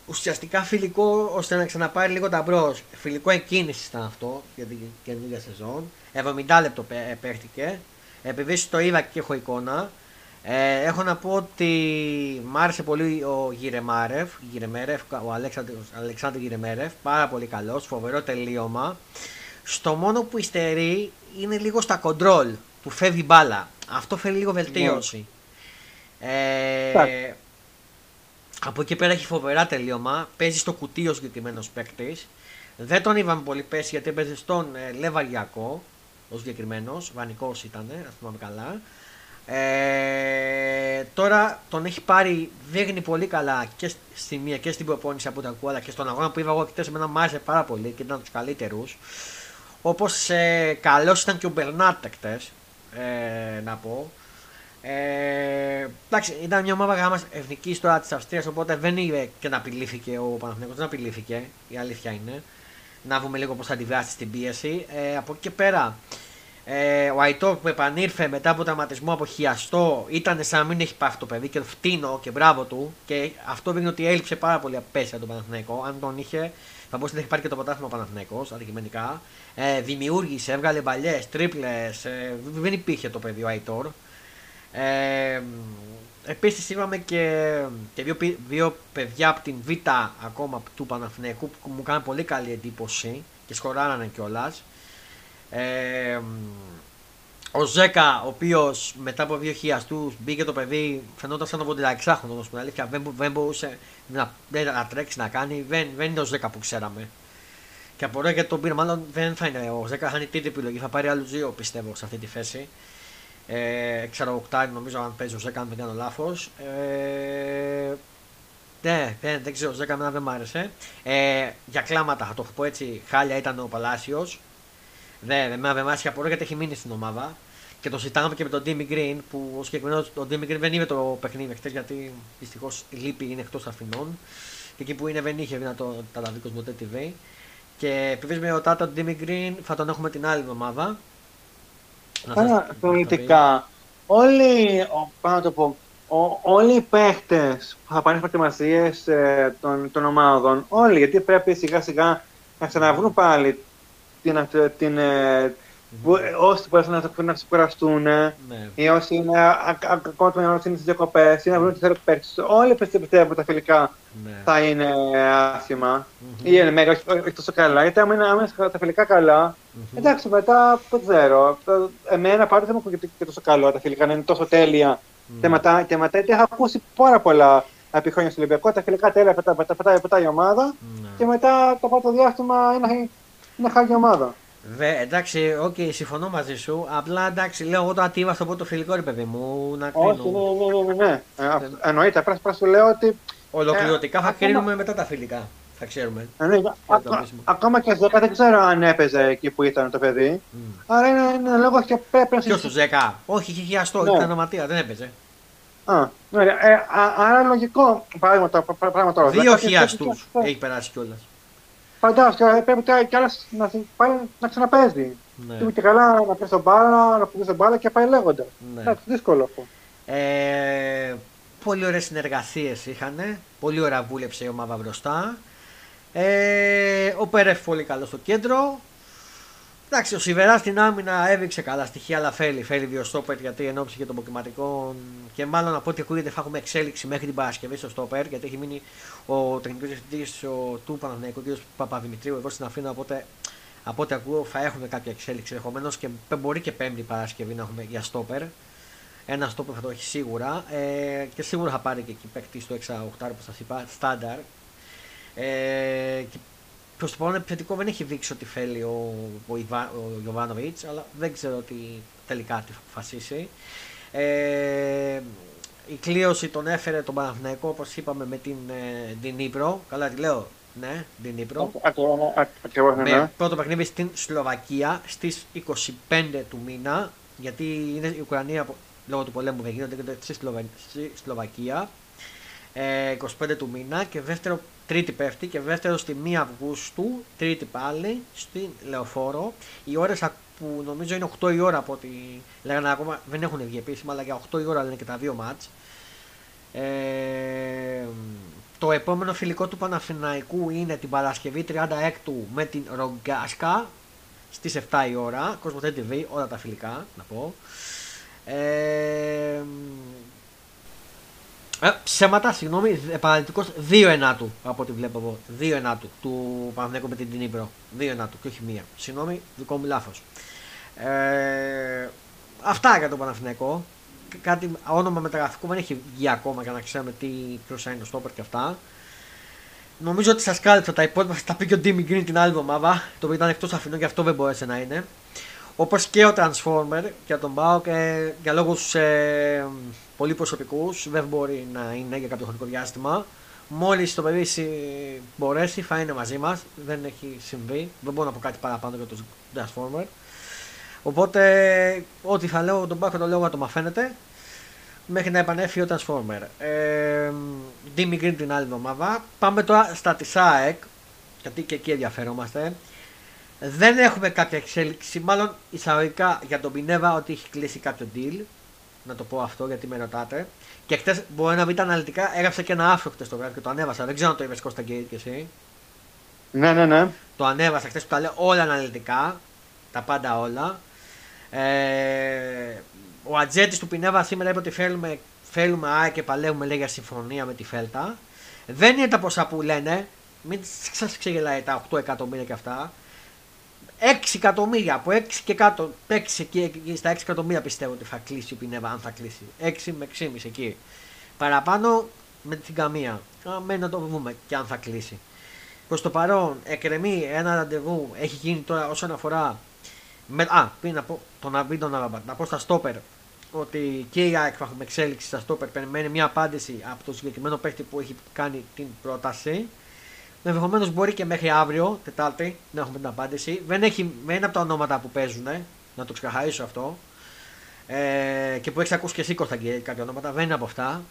ουσιαστικά φιλικό ώστε να ξαναπάρει λίγο τα μπρος. Φιλικό εκκίνησης ήταν αυτό για την καινούργια σεζόν. 70 λεπτό παίχτηκε. Επειδή το είδα και έχω εικόνα, έχω να πω ότι μ' άρεσε πολύ ο Γιρεμάρευ, ο Αλεξάνδρου Γιρεμάρευ, πάρα πολύ καλός, φοβερό τελείωμα. Στο μόνο που υστερεί είναι λίγο στα κοντρόλ που φεύγει μπάλα. Αυτό φέρει λίγο βελτίωση. Από εκεί πέρα έχει φοβερά τελείωμα, παίζει στο κουτί ο συγκεκριμένος παίκτης. Δεν τον είδαμε πολύ πέσει γιατί έπαιζε στον Λεβαλιακό, ο συγκεκριμένος, Βανικός ήταν, ας πούμε καλά. Τώρα τον έχει πάρει, δείχνει πολύ καλά και στη μία και στην προπόνηση από τα ακούω, αλλά και στον αγώνα που είδα εγώ χτες, εμένα μου άρεσε πάρα πολύ και ήταν τους καλύτερους. Όπως καλός ήταν και ο Μπερνάτε χτες, να πω. Εντάξει, ήταν μια ομάδα γάμας εθνικής τώρα της Αυστρίας, οπότε δεν είδε και να απειλήθηκε ο Παναθηναϊκός, δεν απειλήθηκε, η αλήθεια είναι. Να δούμε λίγο πώς θα αντιδράσει στην πίεση. Από εκεί και πέρα, ο Αϊτόρ που επανήρθε μετά από τραυματισμό από χιαστό, ήταν σαν να μην έχει πάθει το παιδί και φτύνω και μπράβο του. Και αυτό δείχνει ότι έλειψε πάρα πολύ απέσια τον Παναθηναϊκό. Αν τον είχε, θα μπορούσε να έχει πάρει και το πρωτάθλημα ο Παναθηναϊκός αντικειμενικά. Δημιούργησε, έβγαλε μπαλιές, τρίπλες. Δεν υπήρχε το παιδί ο Αϊτόρ. Επίσης είπαμε και δύο παιδιά από την Β ακόμα του Παναθηναϊκού που μου κάνουν πολύ καλή εντύπωση και σκοράρανε κιόλας. Ο Ζέκα, ο οποίος μετά από δύο χιαστούς μπήκε το παιδί, φαινόταν σαν το ποντιλαξάχνο, όπως την αλήθεια. Δεν μπορούσε να τρέξει, να κάνει. Δεν είναι ο Ζέκα που ξέραμε. Και από και τον πήρε, μάλλον δεν θα είναι ο Ζέκα, θα είναι τρίτη επιλογή. Θα πάρει άλλους δύο, πιστεύω, σε αυτή τη θέση. Ξέρω, οκτάρι νομίζω, αν παίζει ο Ζέκα, αν δεν κάνω λάθος. Ναι, δεν ξέρω, ο Ζέκα εμένα δεν μ' άρεσε. Για κλάματα, θα το πω έτσι, χάλια ήταν ο Παλάσιος. Εμένα δεν μ' άρεσε, απορώ γιατί έχει μείνει στην ομάδα. Και το συζητάμε και με τον Ντίμιγκριν, που ο συγκεκριμένος ο Ντίμιγκριν δεν είδε το παιχνίδι εχθές, γιατί δυστυχώς η λύπη είναι εκτός Αθηνών. Και εκεί που είναι δεν είχε δυνατό τα δικό μου TV. Και επειδή με ρωτάτε τον Ντίμιγκριν, θα τον έχουμε την άλλη εβδομάδα. Θεωρητικά, όλοι οι παίχτες που θα πάνε στις προετοιμασίες των ομάδων, όλοι, γιατί πρέπει σιγά σιγά να ξαναβρούν πάλι όσοι μπορούν να ξεκουραστούν, ή όσοι είναι ακόμα το μυαλό στις διακοπές, ή να βρουν τι θέλουν παίχτες. Όλοι πιστεύουν ότι τα φιλικά θα είναι άσχημα, ή εν μέρει όχι τόσο καλά. Γιατί άμα είναι τα φιλικά καλά, εντάξει, μετά δεν ξέρω. Εμένα πάντα δεν μου ακούγεται και τόσο καλό τα φιλικά να είναι τόσο τέλεια. Και μετά είχα ακούσει πάρα πολλά επί χρόνια στο Ολυμπιακό. Τα φιλικά τέλεια πετάει η ομάδα, και μετά το πρώτο διάστημα είναι χάγια ομάδα. Εντάξει, οκ, συμφωνώ μαζί σου. Απλά εντάξει, λέω εγώ το ατύβα στο πρώτο φιλικό, ρε παιδί μου, να κρίνω. Όχι, ναι. Εννοείται, απλά σου λέω ότι. Ολοκληρωτικά θα κρίνουμε μετά τα φιλικά. Θα ξέρουμε. Ακόμα και στο 10 δεν ξέρω αν έπαιζε εκεί που ήταν το παιδί. Άρα είναι ένα λόγο και πρέπει να συζητήσουμε. Ποιο του 10? Όχι, είχε χιαστό, ήταν οματία, δεν έπαιζε. Άρα λογικό πράγμα τώρα. Δύο χιαστού έχει περάσει κιόλα. Φαντάζομαι, πρέπει κι άλλο να ξαναπέζει. Του και καλά να πει τον μπάλα, να πει τον μπάλα και πάει λέγοντα. Εντάξει, δύσκολο αυτό. Πολύ ωραίες συνεργασίες είχαν. Πολύ ωραία βούλεψε η ομάδα μπροστά. Ο Πέρεφ πολύ καλό στο κέντρο. Εντάξει, ο Σιβεράς στην άμυνα έδειξε καλά στοιχεία, αλλά φέλει δύο στόπερ, γιατί ενόψει και των ποκριματικών. Και μάλλον από ό,τι ακούγεται θα έχουμε εξέλιξη μέχρι την Παρασκευή στο στόπερ, γιατί έχει μείνει ο τεχνικός διευθυντής του Παναθηναϊκού, κ. Παπαδημητρίου, εδώ στην Αθήνα. Οπότε από ό,τι ακούω θα έχουμε κάποια εξέλιξη ενδεχομένως, και μπορεί και Πέμπτη Παρασκευή να έχουμε για στόπερ. Ένα στόπερ θα το έχει σίγουρα, και σίγουρα θα πάρει και εκεί παίκτη στο 6-8 που σας είπα, στάνταρ. Προς το παρόν επιθετικό δεν έχει δείξει ότι θέλει ο Γιωβάνοβιτς, αλλά δεν ξέρω ότι τελικά τι θα αποφασίσει. Η κλήρωση τον έφερε τον Παναθηναϊκό, όπως είπαμε, με την Ήπρο. Καλά τη λέω, ναι, την Ήπρο. Με πρώτο παιχνίδι στην Σλοβακία στις 25 του μήνα, γιατί η Ουκρανία λόγω του πολέμου δεν γίνονται, στη Σλοβακία. 25 του μήνα, και δεύτερο Τρίτη πέφτει, και δεύτερο στη 1 Αυγούστου, Τρίτη πάλι, στην Λεωφόρο. Οι ώρες που νομίζω είναι 8 η ώρα από ό,τι λέγανε, ακόμα δεν έχουν βγει επίσημα, αλλά για 8 η ώρα λένε και τα δύο μάτς. Το επόμενο φιλικό του Παναθηναϊκού είναι την Παρασκευή 36ου με την Ρογκάσκα στις 7 η ώρα. Κοσμοτέ TV, όλα τα φιλικά να πω. Ψέματα, συγγνώμη, επαναληπτικός 2-1 του, από ό,τι βλέπω εγώ. 2-1 του Παναθηναϊκού με την Νύπρο. 2-1 και όχι 1. Συγγνώμη, δικό μου λάθος. Αυτά για τον Παναθηναϊκό. Κάτι όνομα μεταγραφικού δεν έχει βγει ακόμα, για να ξέρουμε ποιος θα είναι το στόπερ και αυτά. Νομίζω ότι σας κάλυψα τα υπόλοιπα. Θα τα πει και ο Ντίμιγκριν την άλλη εβδομάδα. Το οποίο ήταν εκτός Αθηνών και αυτό δεν μπόρεσε να είναι. Όπως και ο Transformer για τον ΠΑΟΚ, για λόγους πολύ προσωπικούς δεν μπορεί να είναι για κάποιο χρονικό διάστημα. Μόλις το παιδί μπορέσει θα είναι μαζί μας, δεν έχει συμβεί, δεν μπορώ να πω κάτι παραπάνω για τον Transformer. Οπότε ό,τι θα λέω τον ΠΑΟΚ το λέω να το μαθαίνετε μέχρι να επανέφει ο Transformer. Ντίμι Γκριν την άλλη εβδομάδα. Πάμε τώρα στα της ΑΕΚ, γιατί και εκεί ενδιαφέρομαστε. Δεν έχουμε κάποια εξέλιξη, μάλλον εισαγωγικά για τον Πινέβα, ότι έχει κλείσει κάποιο deal. Να το πω αυτό γιατί με ρωτάτε. Και χτες, μπορεί να βρείτε αναλυτικά, έγραψε και ένα άφρο χτες το γράφει και το ανέβασα. Δεν ξέρω αν το είπες, Κώστα Γκέιτ, και εσύ. Ναι. Το ανέβασα χτες που τα λέω όλα αναλυτικά. Τα πάντα όλα. Ο ατζέτης του Πινέβα σήμερα είπε ότι θέλουμε ΑΕΚ και παλεύουμε, λέει, για συμφωνία με τη Φέλτα. Δεν είναι τα ποσά που λένε. Μην σας ξεγελάει τα 8 εκατομμύρια και αυτά. 6 εκατομμύρια, από 6 και κάτω, 6 εκεί, στα 6 εκατομμύρια πιστεύω ότι θα κλείσει ο Πινέβα, αν θα κλείσει. 6 με 6,5 εκεί. Παραπάνω με την καμία. Μένει να το δούμε και αν θα κλείσει. Προς το παρόν εκκρεμεί ένα ραντεβού, έχει γίνει τώρα όσον αφορά... πριν να πω τον Avrabat, να πω στα στόπερ ότι και η ΑΕΚ με εξέλιξη στα στόπερ περιμένει μια απάντηση από το συγκεκριμένο παίχτη που έχει κάνει την πρόταση. Ενδεχομένως μπορεί και μέχρι αύριο, Τετάρτη, να έχουμε την απάντηση. Δεν έχει με ένα από τα ονόματα που παίζουν, να το ξεκαθαρίσω αυτό. Και που έχει ακούσει και εσύ, Κώστα Γκέιτ, κάποια ονόματα, δεν είναι από αυτά.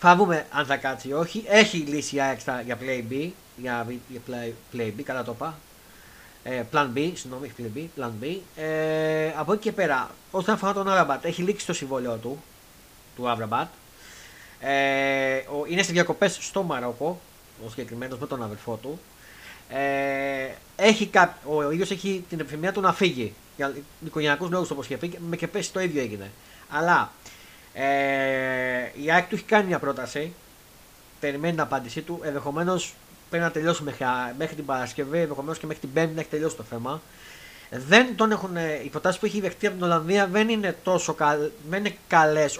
Θα δούμε αν θα κάτσει ή όχι. Έχει λύσει η ΑΕΚ για Play B, καλά το είπα. Plan B. Από εκεί και πέρα, όσον αφορά τον Avrabat, έχει λήξει το συμβόλαιο του Avrabat. Είναι σε διακοπές στο Μαρόκο, ο συγκεκριμένος με τον αδελφό του. Ο ίδιος έχει την επιθυμία του να φύγει για οικογενειακούς λόγους, όπως είχε πει, και πέσει το ίδιο έγινε. Αλλά η ΑΕΚ του έχει κάνει μια πρόταση, περιμένει την απάντησή του, ενδεχομένως πρέπει να τελειώσει μέχρι την Παρασκευή, ενδεχομένως και μέχρι την Πέμπτη να έχει τελειώσει το θέμα. Οι προτάσεις που έχει δεχτεί από την Ολλανδία δεν είναι τόσο καλές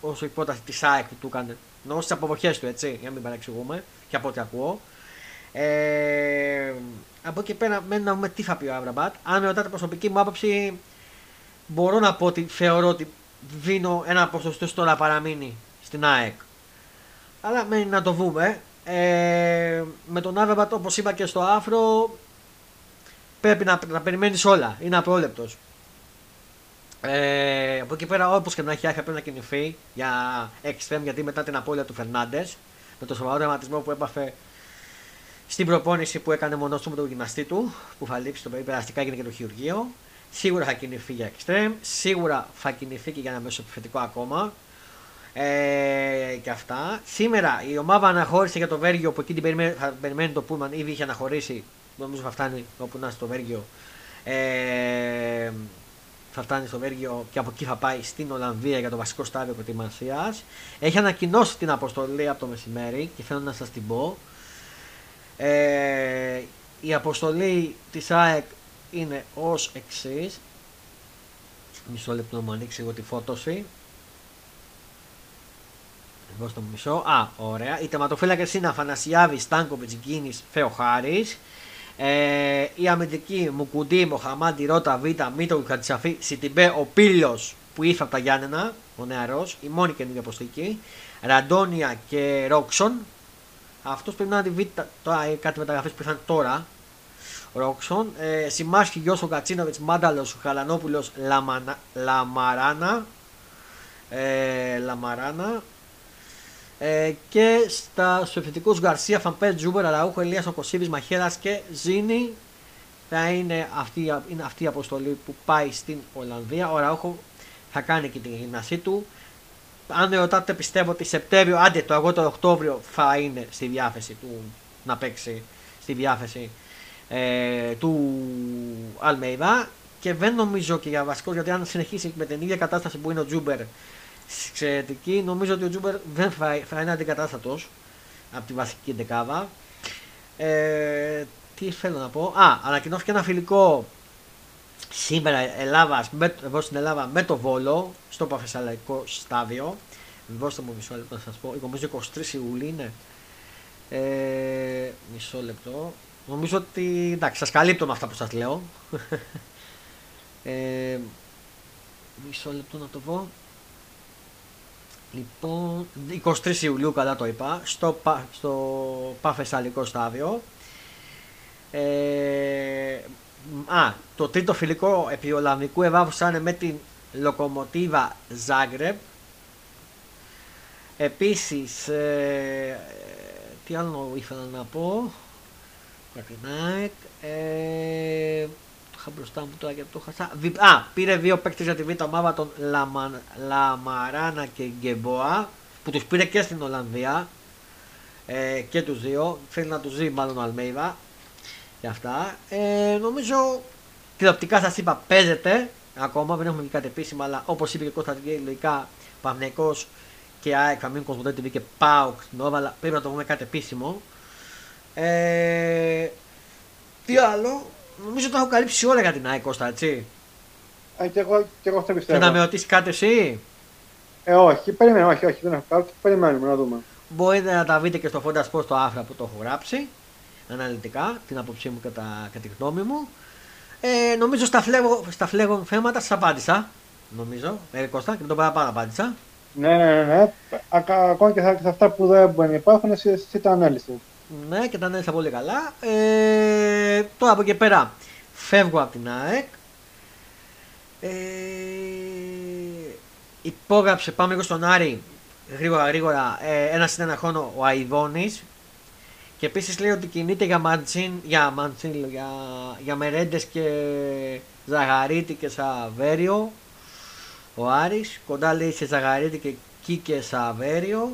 όσο η πρόταση της ΑΕΚ που του έκανε. Εννοώ στις αποδοχές του, έτσι, για να μην παρεξηγούμε και από ό,τι ακούω. Από εκεί πέρα μένει να δούμε τι θα πει ο Avrabat. Αν με ρωτάτε προσωπική μου άποψη, μπορώ να πω ότι θεωρώ ότι δίνω ένα ποσοστό στο να παραμείνει στην ΑΕΚ. Αλλά μένει να το δούμε. Με τον Avrabat, όπως είπα και στο άφρο, πρέπει να περιμένεις όλα, είναι απρόλεπτος. Από εκεί πέρα, όπως και να έχει, πρέπει να κινηθεί για extreme, γιατί μετά την απώλεια του Φερνάντες, με το σοβαρό τραυματισμό που έπαθε στην προπόνηση που έκανε μονός του με τον γυμναστή του, που θα λείψει το περαστικά, έγινε και το χειρουργείο, σίγουρα θα κινηθεί για extreme, σίγουρα θα κινηθεί και για ένα μεσοεπιθετικό ακόμα. Και αυτά. Σήμερα η ομάδα αναχώρησε για το Βέργιο, που εκεί θα περιμένει το Πούλμαν, ήδη είχε αναχωρήσει. Νομίζω θα φτάνει όπου να είναι στο Βέργιο. Θα φτάνει στο Βέργιο και από εκεί θα πάει στην Ολλανδία για το βασικό στάδιο προετοιμασίας. Έχει ανακοινώσει την αποστολή από το μεσημέρι και θέλω να σας την πω. Η αποστολή της ΑΕΚ είναι ως εξής. Μισό λεπτό να μου ανοίξει εγώ τη φώτωση. Εδώ στο μισό. Ωραία. Οι τερματοφύλακες είναι Αφανασιάδης, Στάνκοβιτς, Γκίνης, Θεοχάρης. Η αμυντική Μουκουντή, Μοχαμάντη, Ρώτα, Βίτα, Μήτρο, Κατσαφή, Σιτιμπέ, ο Πύλιος που ήρθε από τα Γιάννενα, ο νεαρός, η μόνη καινούργια αποστική, Ραντόνια και Ρόξον. Αυτός πρέπει να τη Βίτα, τώρα κάτι μεταγραφές που ήρθαν τώρα. Ρόξον, Σιμάσκι, Γιώσο, Κατσίνοβιτς, Μάνταλος, Χαλανόπουλος, Λαμαράνα. Και στου επιθετικούς Γκαρσία, Φαμπέ, Τζούμπερ, Ραούχο, Ελίας Οκοσίδης, Μαχέρας και Ζίνη. Θα είναι αυτή η αποστολή που πάει στην Ολλανδία. Ο Ραούχο θα κάνει και την γυμνασή του. Αν ρωτάτε, πιστεύω ότι Σεπτέμβριο, άντε το αργότερο Οκτώβριο, θα είναι στη διάθεση του να παίξει, στη διάθεση του Αλμέιδα. Και δεν νομίζω και για βασικό, γιατί αν συνεχίσει με την ίδια κατάσταση που είναι ο Τζούμπερ, εξαιρετική, νομίζω ότι ο Τζούμπερ δεν θα είναι αντικατάστατος από τη βασική δεκάδα. Τι θέλω να πω. Ανακοινώθηκε ένα φιλικό σήμερα εδώ στην Ελλάδα με το Βόλο στο Παφεσσαλαϊκό στάδιο. Δώστε μου μισό λεπτό να σας πω. Νομίζω 23 Ιουλίου είναι. Μισό λεπτό. Νομίζω ότι εντάξει, σας καλύπτω με αυτά που σας λέω. Μισό λεπτό να το πω. Λοιπόν, 23 Ιουλίου, καλά το είπα, στο Παφεσσαλικό στάδιο. Το τρίτο φιλικό επί Ολλανδικού εδάφους θα είναι με την Λοκομοτίβα Ζάγκρεπ. Επίσης, τι άλλο ήθελα να πω. Είχα μπροστά μου τώρα και το χασά. Πήρε δύο παίκτες για τη β' ομάδα, τον Λαμαράνα και Γκεμποά, που τους πήρε και στην Ολλανδία. Και τους δύο. Θέλει να τους δει μάλλον ο Αλμέιδα. Για αυτά. Νομίζω τηλεοπτικά σας είπα, παίζεται ακόμα. Δεν έχουμε και κάτι επίσημα, αλλά όπως είπε και ο Κώστας Γκέιτ, λογικά Παναθηναϊκός και ΑΕΚ θα μείνουν Κοσμοτέ TV και ΠΑΟΚ στην Νόβα, αλλά πρέπει να το βρούμε κάτι επίσημο. Τι άλλο, νομίζω ότι το έχω καλύψει όλα για την ΑΕΚ, Κώστα, έτσι. Και εγώ αυτό πιστεύω. Και να με ρωτήσει κάτι εσύ. Όχι, περιμένουμε, όχι, δεν έχω κάτι, περιμένουμε να δούμε. Μπορείτε να τα δείτε και στο Fonda Sports, το άφρα που το έχω γράψει, αναλυτικά, την άποψή μου και τη γνώμη μου. Νομίζω στα φλέγον θέματα σας απάντησα, νομίζω, Κώστα, και με τον παραπάνω απάντησα. Ναι, ακόμα και σε αυτά που δεν υπάρχουν, εσύ τα ανέλησε. Ναι, και τα ανέλησα πολύ καλά. Τώρα από εκεί πέρα φεύγω από την ΑΕΚ. Υπόγραψε, πάμε λίγο στον Άρη, γρήγορα, 1-1 χρόνο ο Αϊδόνης. Και επίσης λέει ότι κινείται για Μαντζίν, για Μερέντες και Ζαγαρίτη και Σαβέριο. Ο Άρης, κοντά λέει σε Ζαγαρίτη και Κίκε Σαβέριο.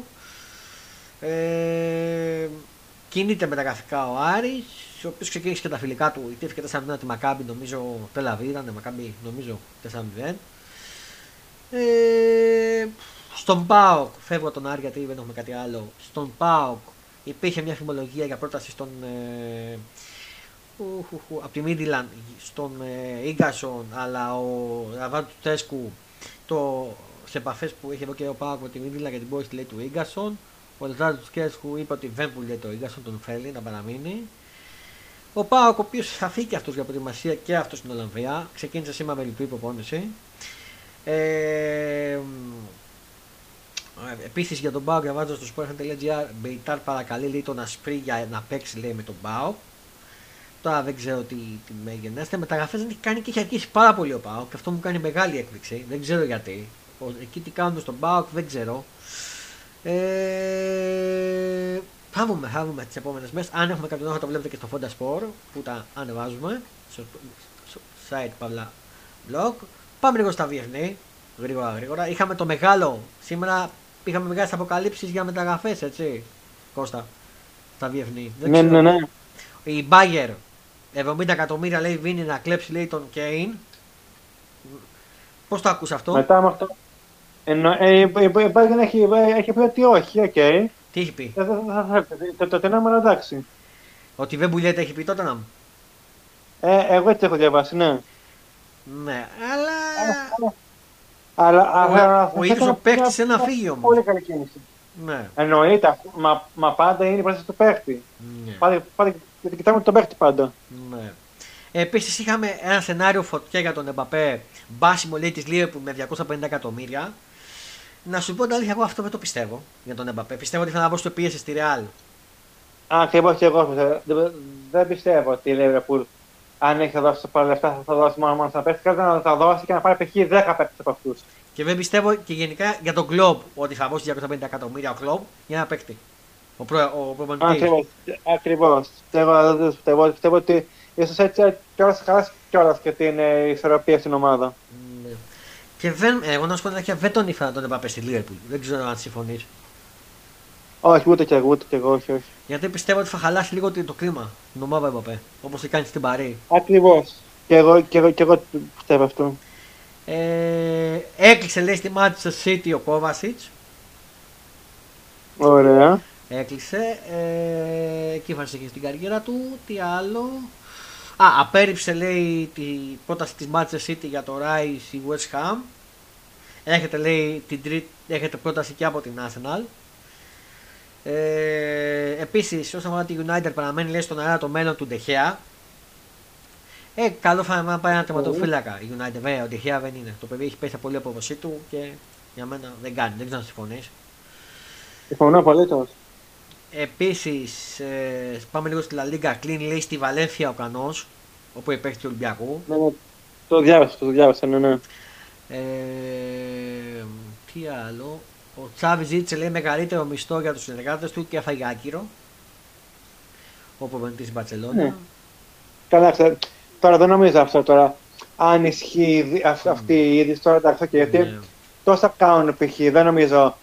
Κινείται μεταγραφικά ο Άρης, ο οποίος ξεκίνησε και τα φιλικά του, ηττήθηκε 4-0 τη Μακάμπι, νομίζω, Τελαβή ήταν, Μακάμπι, νομίζω, 4-0. Στον ΠΑΟΚ, φεύγω τον Άρη γιατί δεν έχουμε κάτι άλλο, στον ΠΑΟΚ υπήρχε μια φημολογία για πρόταση στον από τη Μίντιλαν στον Ίγκασον, αλλά ο Αβάτου Τέσκου σε επαφές που είχε εδώ και ο ΠΑΟΚ με τη Μίντιλαν για την πόλη στη λέει του Ίγκασον, ο Αβάτου Τέσκου είπε ότι δεν πουλιέται το Ίγκασον, τον θέλει να παραμείνει. Ο ΠΑΟΚ, ο οποίος θα φύγει αυτός για προετοιμασία και αυτός στην Ολλανδία, ξεκίνησε σήμερα με λυπηρή προπόνηση. Επίσης για τον ΠΑΟΚ διαβάζοντας στο sport.gr, Μπεϊτάρ παρακαλεί λέει τον Ασπρί για να παίξει λέει με τον ΠΑΟΚ. Τώρα δεν ξέρω τι μεγενέστε. Μεταγραφές δεν έχει κάνει και έχει αρχίσει πάρα πολύ ο ΠΑΟΚ και αυτό μου κάνει μεγάλη έκπληξη. Δεν ξέρω γιατί. Εκεί τι κάνουν στον ΠΑΟΚ δεν ξέρω. Θα δούμε τις επόμενες μέρες. Αν έχουμε κάποιον θα το βλέπετε και στο Fonda Sport που τα ανεβάζουμε. Στο site παύλα blog. Πάμε λίγο στα Βιερνή. Γρήγορα. Είχαμε το μεγάλο. Σήμερα είχαμε μεγάλες αποκαλύψεις για μεταγραφές, έτσι, Κώστα. Στα Βιερνή. Ναι. Η Μπάγερ 70 εκατομμύρια λέει βίνει να κλέψει λέει τον Κέιν. Πώς το ακούς αυτό? Μετά με αυτό. Η Μπάγερ έχει πει ότι όχι, οκ. Τι έχει πει? Το τενάμε να εντάξει. Ότι δεν πουλιέται έχει πει τότε να μου. Εγώ έτσι έχω διαβάσει, ναι. Ναι, αλλά ο ίδιος ο παίχτης είναι να φύγει όμως. Πολύ καλή κίνηση. Ναι. Εννοείται, μα πάντα είναι η πρόταση του παίχτη. Ναι. Πάντα κοιτάμε τον παίχτη πάντα. Ναι. Επίσης είχαμε ένα σενάριο φωτιά για τον Εμπαπέ, μπάσιμο λέει της Λίβερπουλ με 250 εκατομμύρια. Να σου πω την αλήθεια, εγώ αυτό δεν το πιστεύω για τον Εμπαπέ. Πιστεύω ότι θα αναβώσει το πίεση στη Ρεάλ. Ακριβώς και εγώ δεν πιστεύω ότι η Λίβερπουλ. Αν έχει να δώσει τα πάλι λεφτά, θα δώσει μόνο να παίξει. Κάτι να τα δώσει και να πάρει π.χ. 10 παίκτες από αυτούς. Και δεν πιστεύω και γενικά για τον Κλοπ ότι θα δώσει 250 εκατομμύρια ο Κλοπ για να παίκτη. Ο προπονητής. Ακριβώς. Πιστεύω ότι ίσως έτσι κιόλας χάσει κιόλας και την ισορροπία στην ομάδα. Και εγώ να σου πω την αρχή, δεν τον ήθελα να τον έπαπε στη Λίβερπουλ. Δεν ξέρω αν συμφωνείς. Όχι, ούτε κι εγώ, όχι. Γιατί πιστεύω ότι θα χαλάσει λίγο το κλίμα, την ομάδα Εμπαπέ, όπως το κάνει στην Παρί. Ακριβώς. Και εγώ πιστεύω αυτό. Έκλεισε λέει στη Manchester City ο Kovacic. Ωραία. Έκλεισε. Εκεί θα συνεχίσει την καριέρα του. Τι άλλο. Απέρριψε λέει την πρόταση της Manchester City για το Rice η West Ham. Έχετε λέει την τρίτη, έχετε πρόταση και από την Arsenal. Επίσης, όσον αφορά τη United, παραμένει λέει στον αέρα το μέλλον του De Gea. Καλό θα είναι να πάει ένα τερματοφύλακα η United. Βέβαια, ο De Gea δεν είναι. Το παιδί έχει πέσει πολύ από απόδοσή του και για μένα δεν κάνει. Δεν ξέρω αν συμφωνείς. Συμφωνώ απολύτως. Επίσης, πάμε λίγο στη La Liga. Κλείνει λέει στη Βαλένθια ο Κανός, όπου υπέχει του Ολυμπιακού. Το διάβασα, ναι. Τι άλλο. Ο Τσάβη ζήτησε λέει μεγαλύτερο μισθό για τους συνεργάτες του και έφαγε άκυρο. Ο προπονητής της Μπαρσελόνα. Ναι. Καλά, τώρα δεν νομίζω αυτό τώρα. Αν ισχύει αυτή η είδηση τώρα, εντάξει, γιατί τόσα κάνουν π.χ. Δεν νομίζω.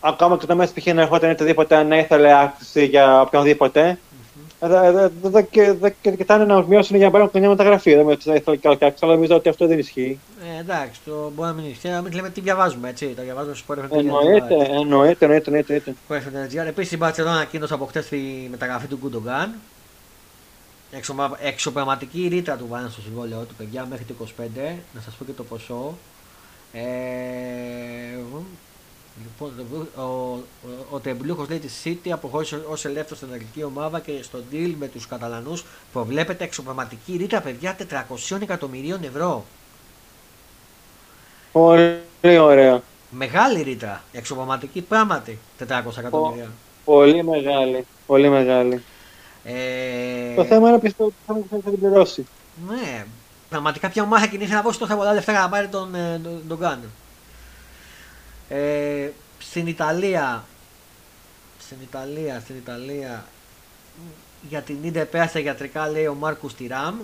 Ακόμα και το μέσα π.χ. να ερχόταν οτιδήποτε, να ήθελε αύξηση για οποιονδήποτε. Δεν κοιτάνε να μειώσουν για να πάρουν μια μεταγραφή. Δεν ήθελα και όχι, αλλά νομίζω ότι αυτό δεν ισχύει. Εντάξει, μπορεί να μην ισχύει, αλλά μην λέμε τι διαβάζουμε. Τα διαβάζουμε στου πόρου. Εννοείται. Επίσης, η Μπαρτσελόνα ανακοίνωσε από χτες τη μεταγραφή του Γκουντογκάν. Εξωπραγματική ρήτρα του βάζουν στο συμβόλαιο του, παιδιά, μέχρι το 25. Να σας πω και το ποσό. Λοιπόν, ο Τεμπλούχος λέει τη City αποχώρησε ως ελεύθερος στην αγγλική ομάδα και στο deal με τους Καταλανούς προβλέπεται εξωπραγματική ρήτρα, παιδιά, 400 εκατομμυρίων ευρώ. Πολύ ωραία. Μεγάλη ρήτρα, εξωπραγματική πράγματι, 400 εκατομμύρια. Πολύ μεγάλη, πολύ μεγάλη. Το θέμα είναι πιστεύω ότι θα την πληρώσει. Ναι, πραγματικά ποια ομάδα κινήθηκε να δώσει τόσα πολλά λεφτά να πάρει τον Γκάνο. Στην Ιταλία, για την Ίντερ πέρασε γιατρικά, λέει ο Μάρκους Τιράμ,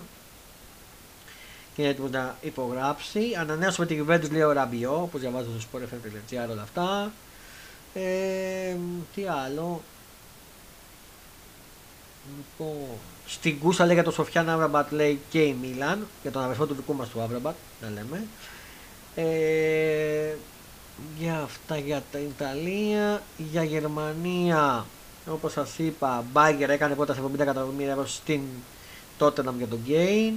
και είναι έτοιμος να υπογράψει. Ανανέωσε με την Γιουβέντους, λέει ο Ραμπιό, όπως διαβάζω στο sportfm.gr, όλα αυτά. Τι άλλο. Στην Κούσα, λέει για τον Σοφιάν Avrabat, λέει και η Μίλαν, για τον αδερφό του δικού μας του Avrabat, να λέμε. Για αυτά για την Ιταλία, για Γερμανία, όπως σας είπα, Μπάγκερ έκανε πρώτα σε 70 εκατομμύρια ευρώ στην Τότεναμ για τον Κέιν.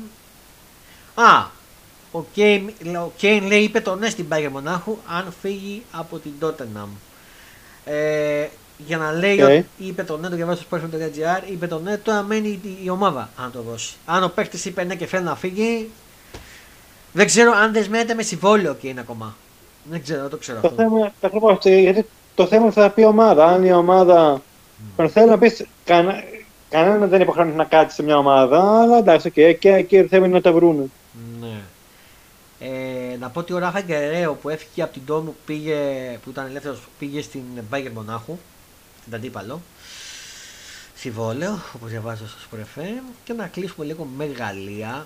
Ο Κέιν, λέει, είπε το ναι στην Μπάγκερ Μονάχου αν φύγει από την Τότεναμ. Για να λέει ότι είπε το ναι, το διαβάζει στο sportfm.gr, είπε το ναι, τώρα μένει η ομάδα αν το δώσει. Αν ο παίκτης είπε ναι και θέλει να φύγει, δεν ξέρω αν δεσμεύεται με συμβόλαιο και είναι ακόμα. Δεν ξέρω, δεν το ξέρω το αυτό. Γιατί το θέμα θα πει η ομάδα. Αν η ομάδα. Θέλω να πει, κανένα δεν υποχρεώνεται να κάτσει σε μια ομάδα, αλλά εντάξει, και θέμα είναι να τα βρούνε. Ναι. Να πω ότι ο Ράφα Γκερέο που έφυγε από την Ντόμου, που ήταν ελεύθερος, πήγε στην Μπάγκερ Μονάχου, στην αντίπαλο. Συμβόλαιο, όπως διαβάζω στο σπορεφέ. Και να κλείσουμε λίγο με Γαλλία.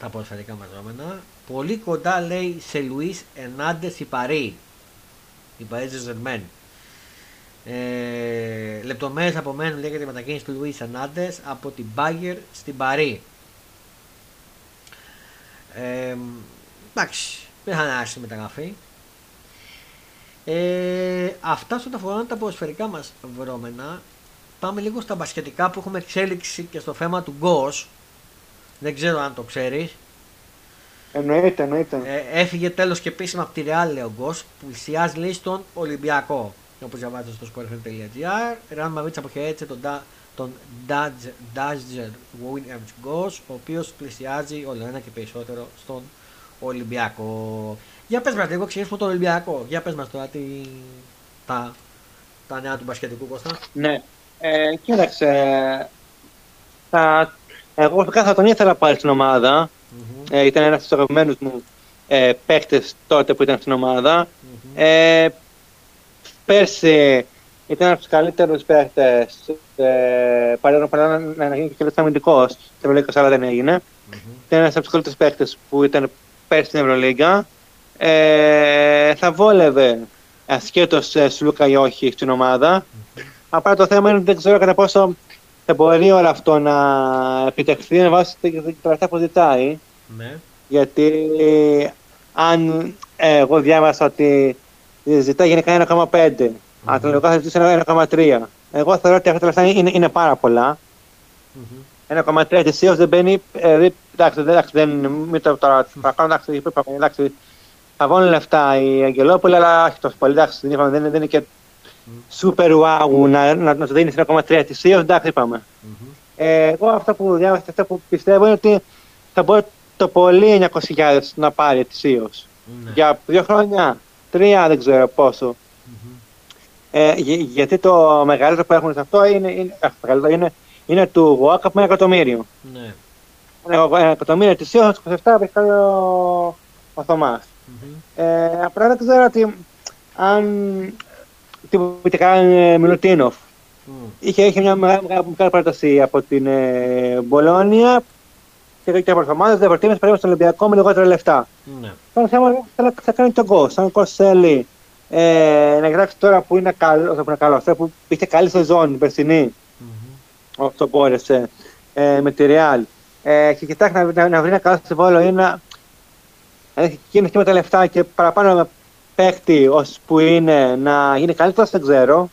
Τα ποδοσφαιρικά μαζόμενα. Πολύ κοντά, λέει, σε Λουίς Ερνάντες η Παρί. Η Παρί Ζερμέν. Λεπτομέρειες από μένα, λέγεται η μετακίνηση του Λουίς Ερνάντες από την Μπάγκερ στην Παρί. Εντάξει, δεν θα ανάγκασε μεταγραφή. Αυτά στον αφορά τα ποδοσφαιρικά μας βρώμενα. Πάμε λίγο στα μπασκετικά που έχουμε εξέλιξη και στο θέμα του Γκος. Δεν ξέρω αν το ξέρεις. Εννοείται. Έφυγε τέλος και επίσημα από τη Real, λέει ο Γκος, που πλησιάζει, λέει, στον Ολυμπιακό. Όπως διαβάζετε στο sportfm.gr, Real Madrid αποχαιρέτησε τον Dodger Williams Γκος, ο οποίος πλησιάζει όλο ένα και περισσότερο στον Ολυμπιακό. Για πες μας λίγο, ξεκινήσουμε τον Ολυμπιακό. Για πες μας τώρα τα νέα του μπασκετικού, Κώστα. Ναι, κοίταξε, εγώ προσωπικά θα τον ήθελα πάλι στην ομάδα. Ήταν ένας από τους αγαπημένους μου παίκτες τότε που ήταν στην ομάδα. Πέρσι ήταν ένας από τους καλύτερους παίκτες. Παρόλο να γίνει και ένας αμυντικός στην Ευρωλίγκα, αλλά δεν έγινε. Ήταν ένας από τους καλύτερους παίκτες που ήταν πέρσι στην Ευρωλίγκα. Θα βόλευε ασχέτως Σλούκα ή όχι στην ομάδα. Απλά το θέμα είναι ότι δεν ξέρω κατά πόσο θα μπορεί όλο αυτό να επιτευχθεί με βάση τα λεφτά που ζητάει. Ναι. Γιατί αν εγώ διάβασα ότι ζητάει γενικά 1,5, αν το λογικά θα ζητήσει 1,3. Εγώ θεωρώ ότι αυτά τα λεφτά είναι πάρα πολλά. 1,3 ετησίως δεν μπαίνει. Εντάξει, δεν μην το παρακάνω, εντάξει, θα βγουν λεφτά οι Αγγελόπουλοι, αλλά όχι τόσο πολύ. Δεν είναι και super wow να το δίνει 1,3 ετησίως, εντάξει, είπαμε. Εγώ αυτά που διάβασα, αυτά που πιστεύω είναι ότι θα μπορεί το πολύ 900.000 να πάρει ετησίως. Για 2 χρόνια, 3, δεν ξέρω πόσο. Γιατί το μεγαλύτερο που έχουν σε αυτό είναι του WACAP με 1 εκατομμύριο. 1 εκατομμύριο ετησίως, 27 π.χ. ο Θωμάς. Απλά δεν ξέρω ότι αν τι κάνει Μιλουτίνοφ. Είχε μια μεγάλη παράταση από την Μπολόνια και από τις ομάδες, δεν προτίμησε περίπου στον Ολυμπιακό με λιγότερα λεφτά. Τώρα θέμα θα κάνει τον Γκος. Αν ο Γκος θέλει να γράψει τώρα που είναι καλός, τώρα που είχε καλή σεζόν περσινή, όσο μπόρεσε με τη Ρεάλ, και κοιτάξει να βρει ένα καλό συμβόλαιο ή να γίνει με τα λεφτά και παραπάνω παίχτη ώσπου είναι να γίνει καλύτερος, δεν ξέρω.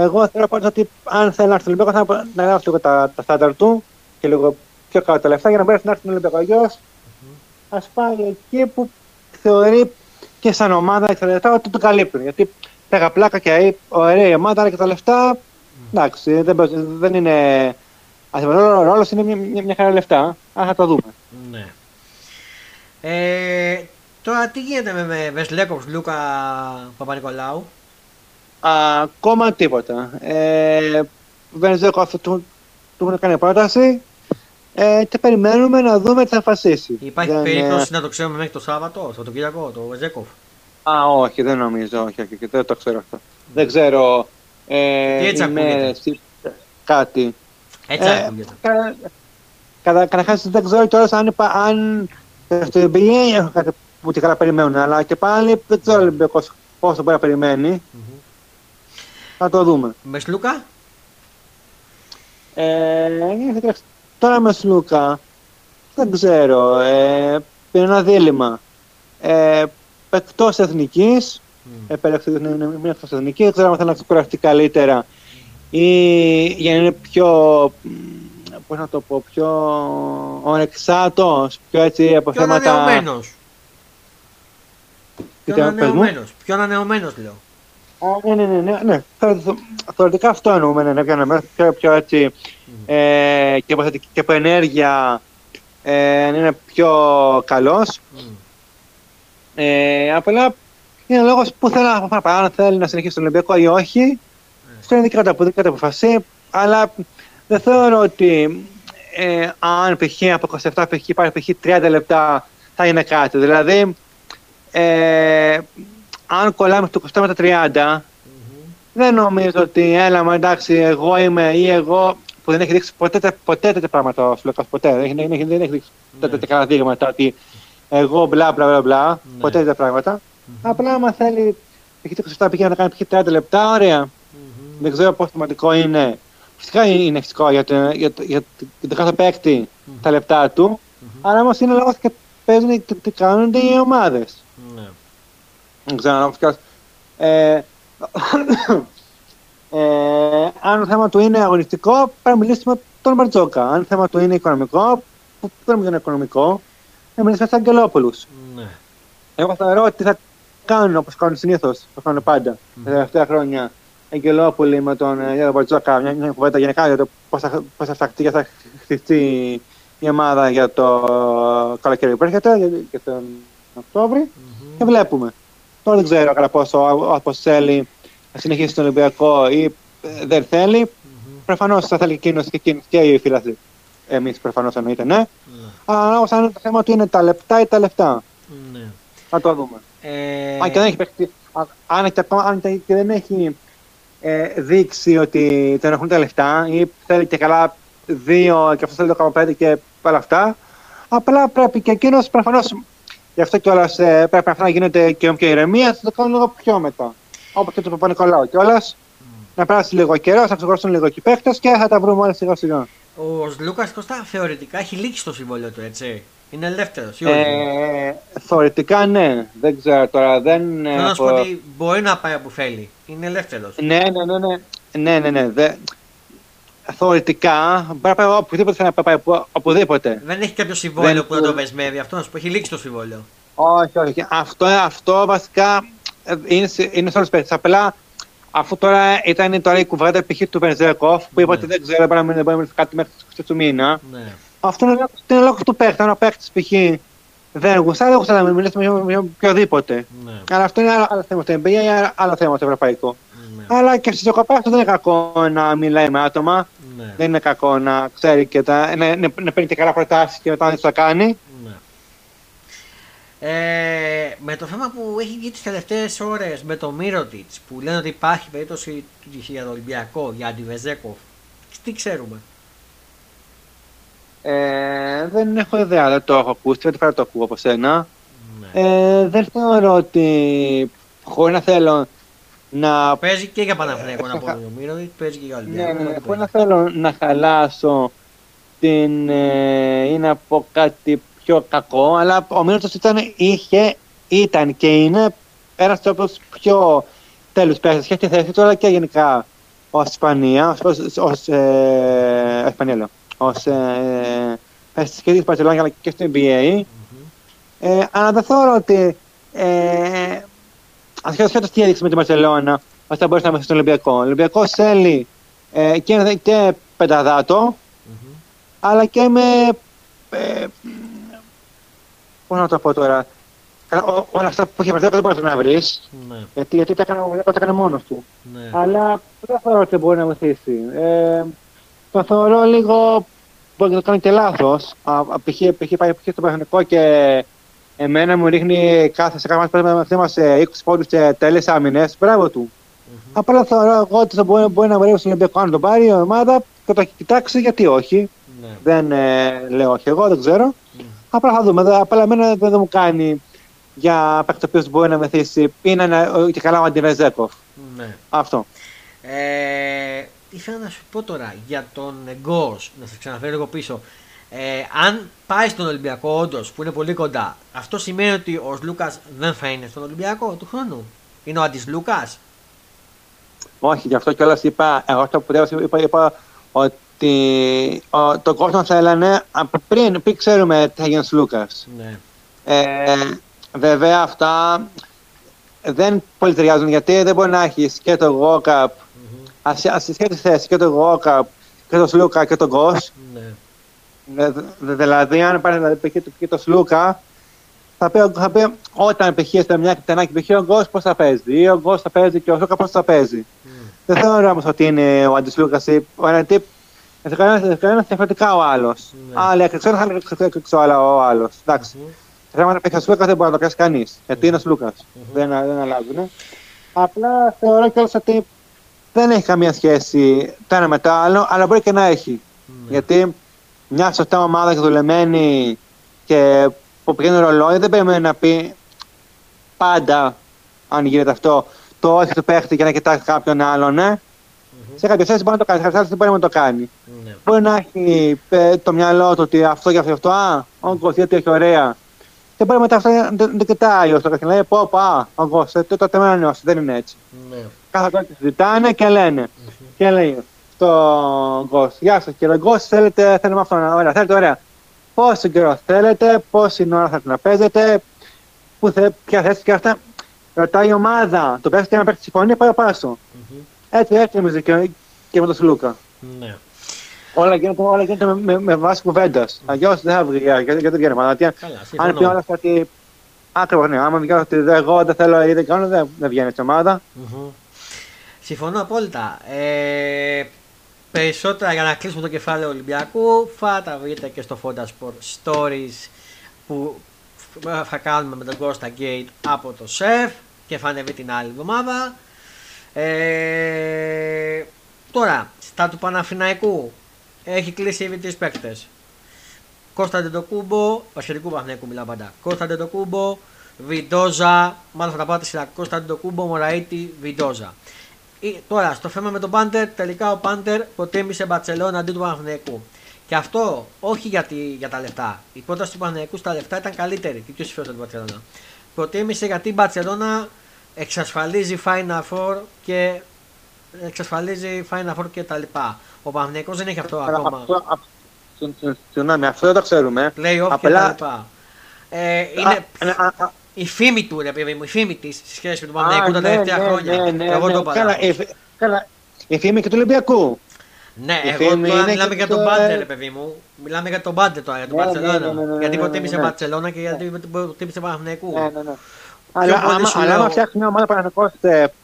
Εγώ θεωρώ πάντως ότι αν θέλει να έρθει ο Ολυμπιακός θα να γράψει λίγο τα στάνταρ του και λίγο πιο καλά τα λεφτά για να μπορέσει να έρθει ο Ολυμπιακός. Mm-hmm. Ας πάει εκεί που θεωρεί και σαν ομάδα εξαιρετικά ότι το καλύπτουν. Γιατί πέγα πλάκα και ωραία η ομάδα, αλλά και τα λεφτά. Mm-hmm. Εντάξει, δεν είναι. Ο ρόλος είναι μια χαρά λεφτά. Α, θα το δούμε. Ναι. Τώρα τι γίνεται με Βεσλέκοφ Λούκα Παπα-Νικολάου? Ακόμα τίποτα. Βεσλέκοφ του έχουν κάνει πρόταση και περιμένουμε να δούμε τι θα αποφασίσει. Υπάρχει περίπτωση να το ξέρουμε μέχρι το Σάββατο, Σαββατοκύριακο, το Βεσλέκοφ? Όχι, δεν νομίζω. Όχι, δεν το ξέρω αυτό. Δεν ξέρω. Έτσι ακούγεται. Κάτι. Έτσι ακούγεται. Καταρχάς δεν ξέρω τώρα αν στο NBA έχουν κάτι που καλά περιμένουν, αλλά και πάλι δεν ξέρω ο Ολυμπιακός πόσο μπορεί να περιμένει. Mm-hmm. Θα το δούμε. Με Σλούκα? Τώρα με Σλούκα δεν ξέρω. Είναι ένα δίλημμα. Εκτός εθνικής, επέλεξε να είναι εκτός εθνικής, δεν ξέρω αν θα να ξεκουραστεί καλύτερα ή για να είναι πιο, πώς να το πω, πιο ορεξάτος, πιο έτσι από πιο θέματα... Πιο ανανεωμένος λέω. Ναι. Θεωρητικά αυτό εννοούμε, να είναι πιο ανανεωμένος, πιο έτσι και από ενέργεια είναι πιο καλός. Απλά είναι λόγος που θέλει αν θέλει να συνεχίσει τον Ολυμπιακό ή όχι. Αυτό είναι δικαιότητα αποφασή, αλλά δεν θεωρώ ότι αν π.χ. από 27 πάει π.χ. 30 λεπτά θα είναι κάτι. Δηλαδή, αν κολλάμε στο 27 με τα 30, δεν νομίζω ότι έλα, εντάξει, εγώ είμαι ή εγώ που δεν έχει δείξει ποτέ τέτοια πράγματα ο Φλοκάς, ποτέ. Δεν έχει δείξει τέτοια δείγματα ότι εγώ μπλα μπλα μπλα, ποτέ τέτοια πράγματα. Απλά άμα θέλει π.χ. 27 να κάνει π.χ. 30 λεπτά, ωραία. Δεν ξέρω πόσο σημαντικό είναι. Φυσικά είναι φυσικό για το κάθε παίκτη τα λεπτά του, αλλά όμως είναι λόγος και παίζουν και τι κάνουν οι ομάδες. Ναι. Δεν ξέρω αν το θέμα του είναι αγωνιστικό, πρέπει να μιλήσουμε με τον Μπαρτζόκα. Αν το θέμα του είναι οικονομικό, που δεν είναι οικονομικό, να μιλήσουμε σαν Αγγελόπουλους. Ναι. Εγώ θεωρώ ότι θα κάνουν όπως κάνουν συνήθως, όπως κάνουν πάντα τα τελευταία χρόνια. Αγγελόπουλη με τον Γιώργο Μπαρτζόκα, μια κουβέντα γενικά για το πώς θα φτιαχτεί και θα χτιστεί η ομάδα για το καλοκαίρι που έρχεται, για τον Οκτώβρη. Και βλέπουμε. Τώρα δεν ξέρω κατά πόσο όπω θέλει να συνεχίσει τον Ολυμπιακό ή δεν θέλει. Προφανώς θα θέλει και εκείνος και οι φίλοι. Εμείς προφανώς εννοείται, ναι. Αλλά όμως αν το θέμα του είναι τα λεπτά ή τα λεφτά. Θα το δούμε. Αν και δεν έχει παίξει. Αν και δεν έχει δείξει ότι τον έχουν τα λεφτά ή θέλει και καλά 2 και αυτό θέλει το 15 και όλα αυτά, απλά πρέπει και εκείνος προφανώς, γι' αυτό κιόλας πρέπει να γίνεται και πιο ηρεμία, θα το κάνουν λίγο πιο μετά, όπως και το Παπα-Νικολάου κιόλας, να περάσει λίγο καιρός, να ξεκουραστούν λίγο και οι παίκτες και θα τα βρούμε όλα σιγά σιγά. Ο Λούκας Κώστα θεωρητικά έχει λήξει το συμβόλαιο του, έτσι? Είναι ελεύθερος ή όχι? Θεωρητικά ναι, δεν ξέρω τώρα. Θέλω να σου πω ότι μπορεί να πάει όπου θέλει. Είναι ελεύθερος. Ναι. Θεωρητικά μπορεί να πάει οπουδήποτε θέλει να πάει. Οπουδήποτε. Δεν έχει κάποιο συμβόλαιο που να το βεσμεύει. Αυτό να σου πω, έχει λήξει το συμβόλαιο. Όχι. Αυτό βασικά είναι σε όλες τις. Απλά αφού τώρα ήταν η κουβέντα π.χ. του Βενζέκοφ που είπε ότι δεν ξέρω, μπορεί να μην κάτι μέχρι τις 20 του μήνα. Αυτό είναι λόγος του παίκτη. Αν ο παίκτης π.χ. δεν γουστάει να μιλήσει με οποιοδήποτε. Ναι. Αλλά αυτό είναι άλλο θέμα στην εμπειρία ή άλλο θέμα στο ευρωπαϊκό. Ναι. Αλλά και στις διακοπές δεν είναι κακό να μιλάει με άτομα. Ναι. Δεν είναι κακό να ξέρει και να παίρνει και καλά προτάσεις και μετά να τα κάνει. Ναι. Με το θέμα που έχει βγει τις τελευταίες ώρες με το Μίροτιτς που λένε ότι υπάρχει περίπτωση για το Ολυμπιακό, για Αντιβεζέκοφ, τι ξέρουμε? Δεν έχω ιδέα, δεν το έχω ακούσει, δεν το ακούω από σένα. Ναι. Δεν θεωρώ ότι χωρίς να θέλω να... Παίζει και για Παναθηναϊκό να πω Μύρωδη, παίζει και για Ολυμπιακό. Ναι, χωρίς να θέλω να χαλάσω την, ή να πω κάτι πιο κακό, αλλά ο Μύρωδης ήταν και είναι ένας από τους πιο τέλους παίκτες και στη θέση του, αλλά και γενικά ως Ισπανία, ως και της Παρσελόνια και στο NBA. Αλλά δεν θεωρώ ότι ασχέτως τι έδειξε με την Μπαρσελόνα, ώστε να μπορούσε να μεθεί στον Ολυμπιακό. Ο Ολυμπιακός θέλει και πενταδάτο, αλλά και με. Πώς να το πω τώρα. Όλα αυτά που είχε παρθέσει δεν μπορεί να βρει. Ναι. Γιατί τα έκανε μόνο του. Ναι. Αλλά δεν θεωρώ ότι μπορεί να βοηθήσει. Το θεωρώ λίγο. Μπορεί να το κάνει και λάθος. Π.χ. πάει στο Παναθηναϊκό και. Εμένα μου ρίχνει κάθε σε κάποια πράγματα που είμαστε 20 πόντους και τέλειες άμυνες. Μπράβο του. Απλά θεωρώ εγώ ότι θα μπορεί να βρει στον Ολυμπιακό αν τον πάρει η ομάδα και το έχει κοιτάξει, γιατί όχι. Ναι. Δεν λέω όχι εγώ, δεν ξέρω. Απλά θα δούμε. Απλά εμένα δεν μου κάνει για παίκτη ο οποίος μπορεί να μεθύσει. Είναι και καλά ο Αντιβεζέκοφ. Ναι. Αυτό. Ήθελα να σου πω τώρα για τον Γκος, να σε ξαναφέρω λίγο πίσω. Αν πάει στον Ολυμπιακό, όντως που είναι πολύ κοντά, αυτό σημαίνει ότι ο Λούκας δεν θα είναι στον Ολυμπιακό του χρόνου. Είναι ο αντισλούκας. Όχι, γι' αυτό κιόλας είπα. Εγώ αυτό που είπα ότι τον κόσμο θα έλανε πριν ξέρουμε τι θα γίνει στους Λούκας. Ναι. Βέβαια αυτά δεν πολυταιριάζουν, γιατί δεν μπορεί να έχει και το Γόκαπ, ασυσχέτης θέση, και το Γόκαπ και το Σλούκα και τον Γκος. Ναι. Δηλαδή, αν πάρει π.χ. το Σλούκα, θα πει όταν π.χ. σε μια κτενάκη π.χ. ο Γκος πώς θα παίζει, ή ο Γκος θα παίζει και ο Σλούκα πώς θα παίζει. Δεν θεωρώ όμως ότι είναι ο αντισλούκας ή ο αντιτύπ. Καθένας διαφορετικά ο άλλος. Άλλοι εξωτερικά, άλλοι εξωτερικά ο άλλος. Εντάξει. Πράγμα να ο Σλούκας δεν μπορεί να το πιάσει κανείς. Γιατί είναι ο Σλούκας. Δεν αλλάζουν. Απλά θεωρώ κιόλας ότι δεν έχει καμία σχέση το ένα με το άλλο, αλλά μπορεί και να έχει. Γιατί μια σωστά ομάδα και δουλεμένη και που πηγαίνει ρολόι, δεν περιμένει να πει πάντα, αν γίνεται αυτό, το όχι του παίχτη για να κοιτάξει κάποιον άλλον. Ναι. Σε κάποιε θέσει μπορεί να το κάνει, σε κάποιε άλλε δεν μπορεί να το κάνει. Μπορεί να έχει το μυαλό του ότι αυτό και αυτό, όγκο, γιατί έχει ωραία. Και μπορεί μετά αυτό να το κοιτάει ω το καθένα, λέει πω, όγκο, τότε με νιώσει, δεν είναι έτσι. Κάθε τότε συζητάνε και λένε. Και λέει στον Γκος, γεια σας κύριε Γκος, θέλουμε αυτό να ωραία, θέλετε ωραία. Πόσο καιρό θέλετε, πόση ώρα θέλετε να παίζετε, ποια θέση και αυτά. Ρωτάει η ομάδα, το παίζει και να παίξει συμφωνία, πάει πάσο. Έτσι νομίζω και με τον Σλούκα. Ναι. Όλα γίνονται με βάση κουβέντας. Αλλιώς δεν θα βγει, γιατί δεν βγαίνει μάλλον. Αν πει όλα αυτά ότι άκριβος, ναι, άμα βγαίνει ότι εγώ δεν θέλω ή δεν κάνω, δεν βγαίνει στην ομάδα. Συμφωνώ απόλυτα. Περισσότερα για να κλείσουμε το κεφάλαιο Ολυμπιακού θα τα βρείτε και στο Fonda Sports Stories που θα κάνουμε με τον Κώστα Γκέιτ από το ΣΕΦ και θα ανεβεί την άλλη εβδομάδα. Τώρα, στα του Παναθηναϊκού έχει κλείσει ήδη τρεις παίκτες. Κώστα Ντεντοκούμπο, βασιλικού Παναθηναϊκού μιλάω πάντα. Κώστα Ντεντοκούμπο, Βιντόζα, μάλλον θα τα πάτε σειρά. Κώστα Ντεντοκούμπο, Μωραΐτη, Βιντόζα. Τώρα, στο θέμα με τον Πάντερ, τελικά ο Πάντερ προτίμησε Μπαρσελόνα αντί του Παναθηναϊκού. Και αυτό όχι για τα λεφτά. Η πρόταση του Παναθηναϊκού στα λεφτά ήταν καλύτερη και πιο συμφέρουσα του Μπαρσελόνα. Προτίμησε γιατί η Μπαρσελόνα εξασφαλίζει Final Four και τα λοιπά. Ο Παναθηναϊκός δεν έχει αυτό ακόμα. Συγγνώμη, αυτό δεν το ξέρουμε. Playoff και τα λοιπά. Είναι. Η φήμη του, ρε παιδί μου, η φήμη της σε σχέση με τον Παναθηναϊκό τα τελευταία χρόνια. Εγώ το παράδειγμα. Καλά, η φήμη και του Ολυμπιακού. Ναι, εγώ τώρα μιλάμε για τον Πάντερ, ρε παιδί μου. Μιλάμε για τον Πάντερ τώρα, για τον Μπαρσελόνα. Γιατί προτίμησε Μπαρσελόνα και γιατί προτίμησε Παναθηναϊκού. Αλλά άμα φτιάξει μια ομάδα Παναθηναϊκός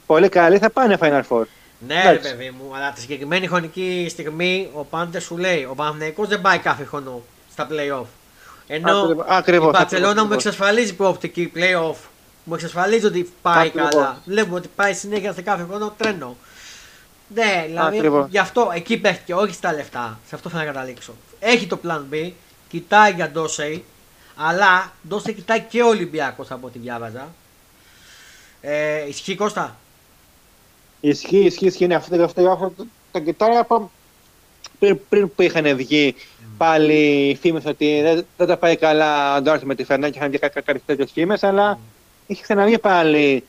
πολύ καλή, θα πάνε Final Four. Ναι, ρε παιδί μου, αλλά τη συγκεκριμένη χρονική στιγμή ο Πάντερ σου λέει: ο Παναθηναϊκός δεν πάει κάθε χρόνο στα playoff. Ενώ ακριβώς, η Μπαρσελόνα μου εξασφαλίζει προοπτική playoff, μου εξασφαλίζει ότι πάει καλά. Βλέπουμε ότι πάει συνέχεια σε κάθε χρόνο τρένο. Ναι, δηλαδή γι' αυτό εκεί παίχτηκε, όχι στα λεφτά. Σε αυτό θα να καταλήξω. Έχει το plan B, κοιτάει για Ντόσεϊ, αλλά Ντόσεϊ κοιτάει και ο Ολυμπιακός από ό,τι διάβαζα. Ισχύει, Κώστα. Ισχύει. Αυτό το κοιτάει από. Πριν που είχαν βγει πάλι οι φήμες ότι δεν τα πάει καλά ο Ντόρις με τη Φερνά και είχαν βγει κάποιες τέτοιες φήμες, αλλά είχε ξαναβγεί πάλι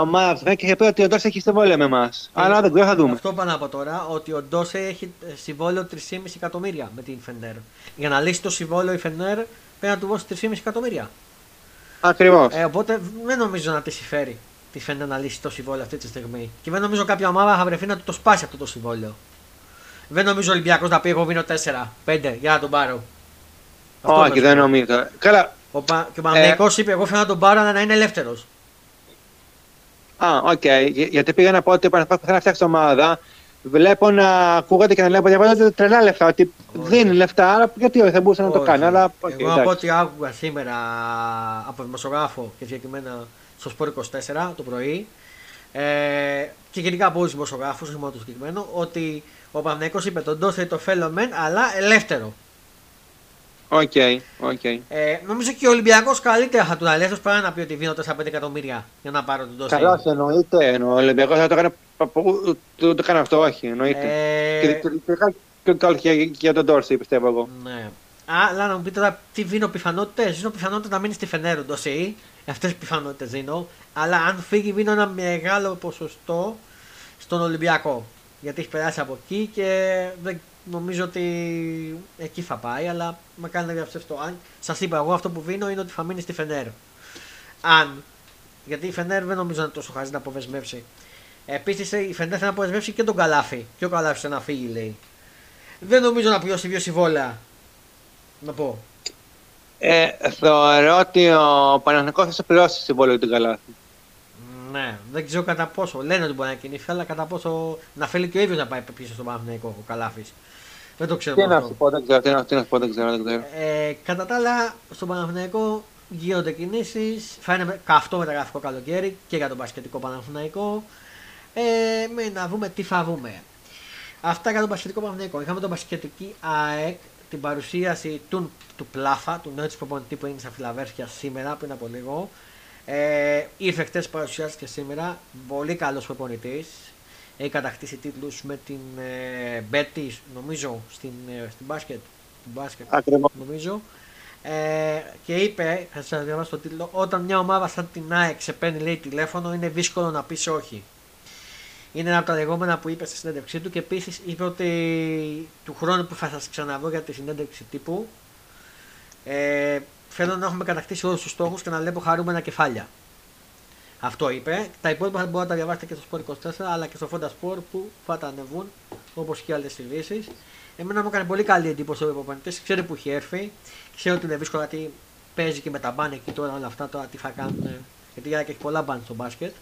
ο Μαύρα και είχε πει ότι ο Ντόσε έχει συμβόλαιο με εμάς. Αλλά δεν ξέρω, θα δούμε. Αυτό πάνω από τώρα, ότι ο Ντόσε έχει συμβόλαιο 3,5 εκατομμύρια με την Φεντέρ. Για να λύσει το συμβόλαιο η Φεντέρ πρέπει να του δώσει 3,5 εκατομμύρια. Ακριβώς. Οπότε δεν νομίζω να τη συμφέρει τη Φεντέρ να λύσει το συμβόλαιο αυτή τη στιγμή. Και δεν νομίζω κάποια ομάδα θα βρεθεί να του το σπάσει αυτό το συμβόλαιο. Δεν νομίζω ο Ολυμπιακός να πει: εγώ μείνω 4-5 για να τον πάρω. Όχι, δεν νομίζω. Καλά. Και ο Παναθηναϊκός είπε: εγώ θέλω να τον πάρω, αλλά να είναι ελεύθερος. Α, οκ. Γιατί πήγα να πω ότι ο Παναθηναϊκός θέλει να φτιάξει ομάδα. Βλέπω να ακούγονται και να λένε: ότι τρελά λεφτά, ότι δίνει λεφτά, αλλά γιατί όχι, θα μπορούσε να το κάνει. Αλλά, εγώ από ό,τι άκουγα σήμερα από δημοσιογράφο και συγκεκριμένα στο Σπορ 24 το πρωί και γενικά από όλους τους δημοσιογράφους, όχι μόνο το συγκεκριμένο, ότι ο Παναθηναϊκός είπε: τον Ντόσε το θέλω μεν, αλλά ελεύθερο. Okay. Νομίζω και ο Ολυμπιακός καλύτερα θα του αλέσει παρά να πει ότι δίνω 4-5 εκατομμύρια για να πάρω τον Ντόσε. Καλώς, εννοείται. Ο Ολυμπιακός θα το έκανε, το έκανε αυτό, όχι, εννοείται. Και για τον Ντόσε, πιστεύω εγώ. Ναι. Αλλά να μου πείτε τώρα τι δίνω πιθανότητες. Δίνω πιθανότητα να μείνει στη Φενέρ ο Ντόσε. Αυτές τις πιθανότητες δίνω. Αλλά αν φύγει, δίνω ένα μεγάλο ποσοστό στον Ολυμπιακό. Γιατί έχει περάσει από εκεί και δεν. Νομίζω ότι εκεί θα πάει, αλλά με κάνει να διαψευτώ. Αν σας είπα, εγώ αυτό που δίνω είναι ότι θα μείνει στη Φενέρ. Αν. Γιατί η Φενέρ δεν νομίζω να είναι τόσο χαζή να αποδεσμεύσει. Επίσης η Φενέρ θα αποδεσμεύσει και τον Καλάφι. Και ο Καλάφι θα να φύγει, λέει. Δεν νομίζω να πληρώσει δύο συμβόλαια. Να πω. Θεωρώ ότι ο Παναθηναϊκός θα σε πληρώσει συμβόλαιο του Καλάφι. Ναι, δεν ξέρω κατά πόσο. Λένε ότι μπορεί να κινηθεί, αλλά κατά πόσο να θέλει και ο ίδιος να πάει πίσω στον Παναθηναϊκό ο Καλάφης. Δεν το ξέρω. Τι να σου πω, δεν ξέρω. Κατά τα άλλα, στον Παναθηναϊκό γίνονται κινήσεις. Θα είναι καυτό μεταγραφικό καλοκαίρι και για τον μπασκετικό Παναθηναϊκό. Να δούμε τι θα δούμε. Αυτά για τον μπασκετικό Παναθηναϊκό. Είχαμε τον μπασκετική ΑΕΚ, την παρουσίαση του Πλάφα, του νέου της προπονητή που έγινε στα Φιλαδέλφια σήμερα πριν από λίγο. Ήρθε χτες, παρουσιάστηκε σήμερα. Πολύ καλός προπονητής. Έχει κατακτήσει τίτλους με την Μπέτις, νομίζω, στην μπάσκετ. Ακριβώς. Νομίζω. Και είπε, θα σας διαβάσω το τίτλο, όταν μια ομάδα σαν την ΑΕΚ σε παίρνει, λέει, τηλέφωνο, είναι δύσκολο να πεις όχι. Είναι ένα από τα λεγόμενα που είπε στη συνέντευξή του και επίσης είπε ότι του χρόνου που θα σας ξαναβρω για τη συνέντευξη τύπου. Θέλω να έχουμε κατακτήσει όλους τους στόχους και να βλέπω χαρούμενα κεφάλια. Αυτό είπε. Τα υπόλοιπα θα μπορείτε να τα διαβάσετε και στο Σπορ 24 αλλά και στο Fonda Sport που θα τα ανεβούν όπως και άλλες ειδήσεις. Εμένα μου έκανε πολύ καλή εντύπωση ο προπονητής. Ξέρει που έχει έρθει. Ξέρει ότι είναι δύσκολο τι παίζει και με τα μπαν εκεί τώρα όλα αυτά. Τώρα τι θα κάνουν. Γιατί για να έχει πολλά μπαν στο μπάσκετ.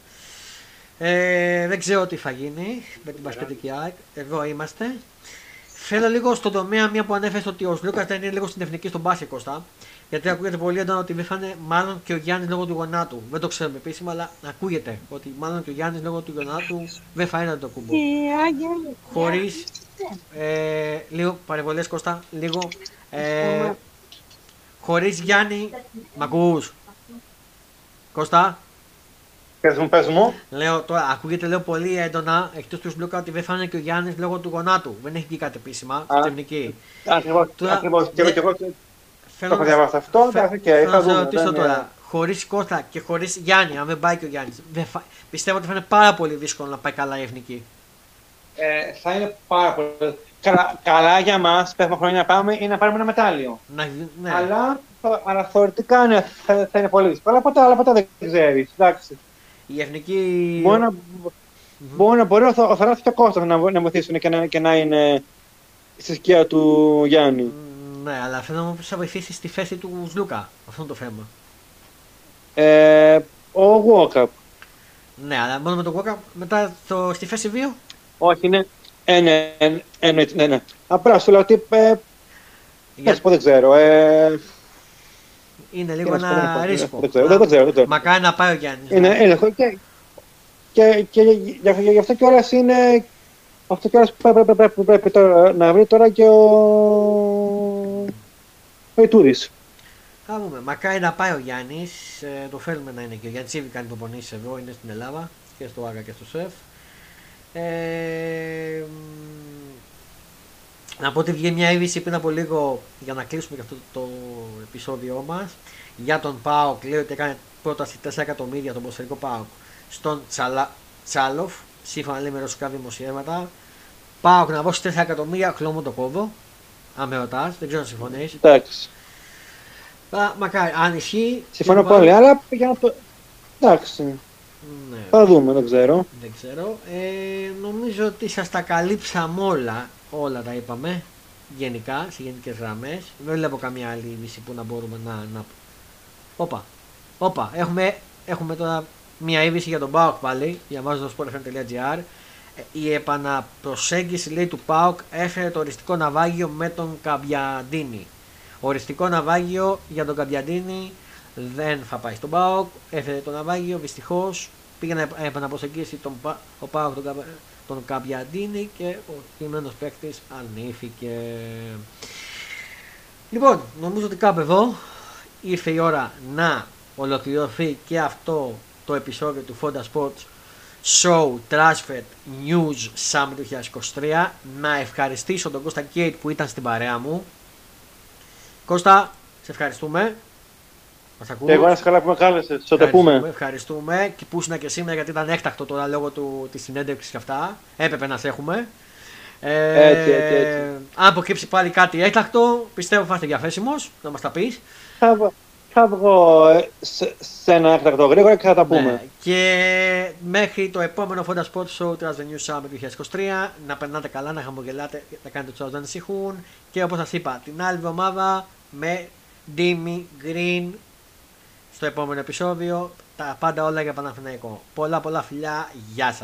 Δεν ξέρω τι θα γίνει με την μπασκετική ΑΕΚ. Εδώ είμαστε. Θέλω λίγο στον τομέα μία που ανέφερε ότι ο Λούκας είναι λίγο στην εθνική στον μπάσκετ, Κώστα. Γιατί ακούγεται πολύ έντονα ότι βήθανε μάλλον και ο Γιάννης λόγω του γονάτου. Δεν το ξέρουμε επίσημα, αλλά ακούγεται ότι μάλλον και ο Γιάννης λόγω του γονάτου δεν θα είναι το κουμπό. Χωρίς λίγο παρεμβολές, Κώστα, λίγο. Χωρίς Γιάννη. Μ' ακούς, Κώστα? Πες μου. Λέω τώρα, ακούγεται πολύ έντονα εκτός του Σμπλούκα ότι δεν φάνηκε ο Γιάννης λόγω του γονάτου. Δεν έχει βγει κάτι επίσημα στην τεχνική. Ακριβώς. Και εγώ. Θέλω να διαβάσω αυτό. Θα σε ρωτήσω τώρα. Χωρίς Κώστα και χωρίς Γιάννη, αν δεν πάει και ο Γιάννης, πιστεύω ότι θα είναι πάρα πολύ δύσκολο να πάει καλά η εθνική. Θα είναι πάρα πολύ. Καλά για μας, πέφτουμε χρόνια να πάμε, είναι να πάρουμε ένα μετάλλιο. Ναι. Αλλά θεωρητικά ναι, θα είναι πολύ δύσκολο. Αλλά ποτέ δεν ξέρει. Εντάξει. Η εθνική. Μπορεί ο Θανάσης και ο Κώστας να βοηθήσουν και να είναι στη σκιά του Γιάννη. Ναι, αλλά θέλω να μου πεις να βοηθήσει στη θέση του Σλούκα. Αυτό είναι το θέμα. Ο Walkup. Ναι, αλλά μόνο με το Walkup. Μετά στη θέση 2. Όχι, ναι. Ναι. Απλά σου λέω ότι. Δεν ξέρω. Είναι λίγο ένα ρίσκο. Δεν ξέρω. Μακάρι να πάει ο Γιάννης. Είναι και γι' αυτό και όλας είναι. Αυτό και όλας πρέπει τώρα, να βρει τώρα και ο Ιτούρης. Θα δούμε. Μακάρι να πάει ο Γιάννης. Το θέλουμε να είναι και ο Γιάννης. Ήδη κάνει προπονήσεις εδώ. Είναι στην Ελλάδα και στο Άγκα και στο ΣΕΦ. Να πω ότι βγήκε μια είδηση πριν από λίγο για να κλείσουμε και αυτό το επεισόδιο μας για τον ΠΑΟΚ, λέει ότι έκανε πρόταση 4 εκατομμύρια τον ποδοσφαιρικό ΠΑΟΚ στον Τσάλοφ, σύμφωνα λέει με ρωσικά δημοσιεύματα. ΠΑΟΚ να δώσει 4 εκατομμύρια, χλώμω το κόβω. Αν με ρωτάς, δεν ξέρω αν συμφωνείς. Εντάξει. Μακάρι, αν ισχύει. Συμφωνώ πολύ, αλλά για να το. Εντάξει. Ναι. Θα δούμε, δεν ξέρω. Δεν ξέρω. Νομίζω ότι σας τα καλύψαμε όλα. Όλα τα είπαμε. Γενικά, σε γενικές γραμμές. Δεν βλέπω καμία άλλη είδηση που να μπορούμε να. Όπα. Έχουμε τώρα μια είδηση για τον ΠΑΟΚ πάλι. Διαβάζω στο sportfm.gr. Η επαναπροσέγγιση λέει του ΠΑΟΚ έφερε το οριστικό ναυάγιο με τον Καμπιαντίνη. Οριστικό ναυάγιο για τον Καμπιαντίνη. Δεν θα πάει στον ΠΑΟΚ, έφερε το ναυάγιο, δυστυχώς πήγε να επαναπροσεγγίσει ο ΠΑΟΚ τον Καμπιαντίνη και ο κειμένος παίκτης ανήθηκε. Λοιπόν, νομίζω ότι κάπου εδώ ήρθε η ώρα να ολοκληρωθεί και αυτό το επεισόδιο του Fonda Sports Show Transfer News Summit 2023. Να ευχαριστήσω τον Κώστα Γκέιτ που ήταν στην παρέα μου. Κώστα, σε ευχαριστούμε. Εγώ να σε καλά που με κάλεσε, θα τα πούμε. Ευχαριστούμε και πούσνα και σήμερα γιατί ήταν έκτακτο τώρα λόγω της συνέντευξης και αυτά. Έπρεπε να σε έχουμε. Έτσι. Αν αποκύψει πάλι κάτι έκτακτο, πιστεύω θα είστε διαθέσιμος να μας τα πεις. Θα βγω σε ένα έκτακτο γρήγορα και θα τα πούμε. Ναι. Και μέχρι το επόμενο Fonda Sports Show Transfer News Summit 2023 να περνάτε καλά, να χαμογελάτε, να κάνετε τους να ανησυχούν. Και όπως σας είπα, την άλλη εβδομάδα με Ντίμιγκριν. Στο επόμενο επεισόδιο, τα πάντα όλα για Παναθηναϊκό. Πολλά φιλιά, γεια σας.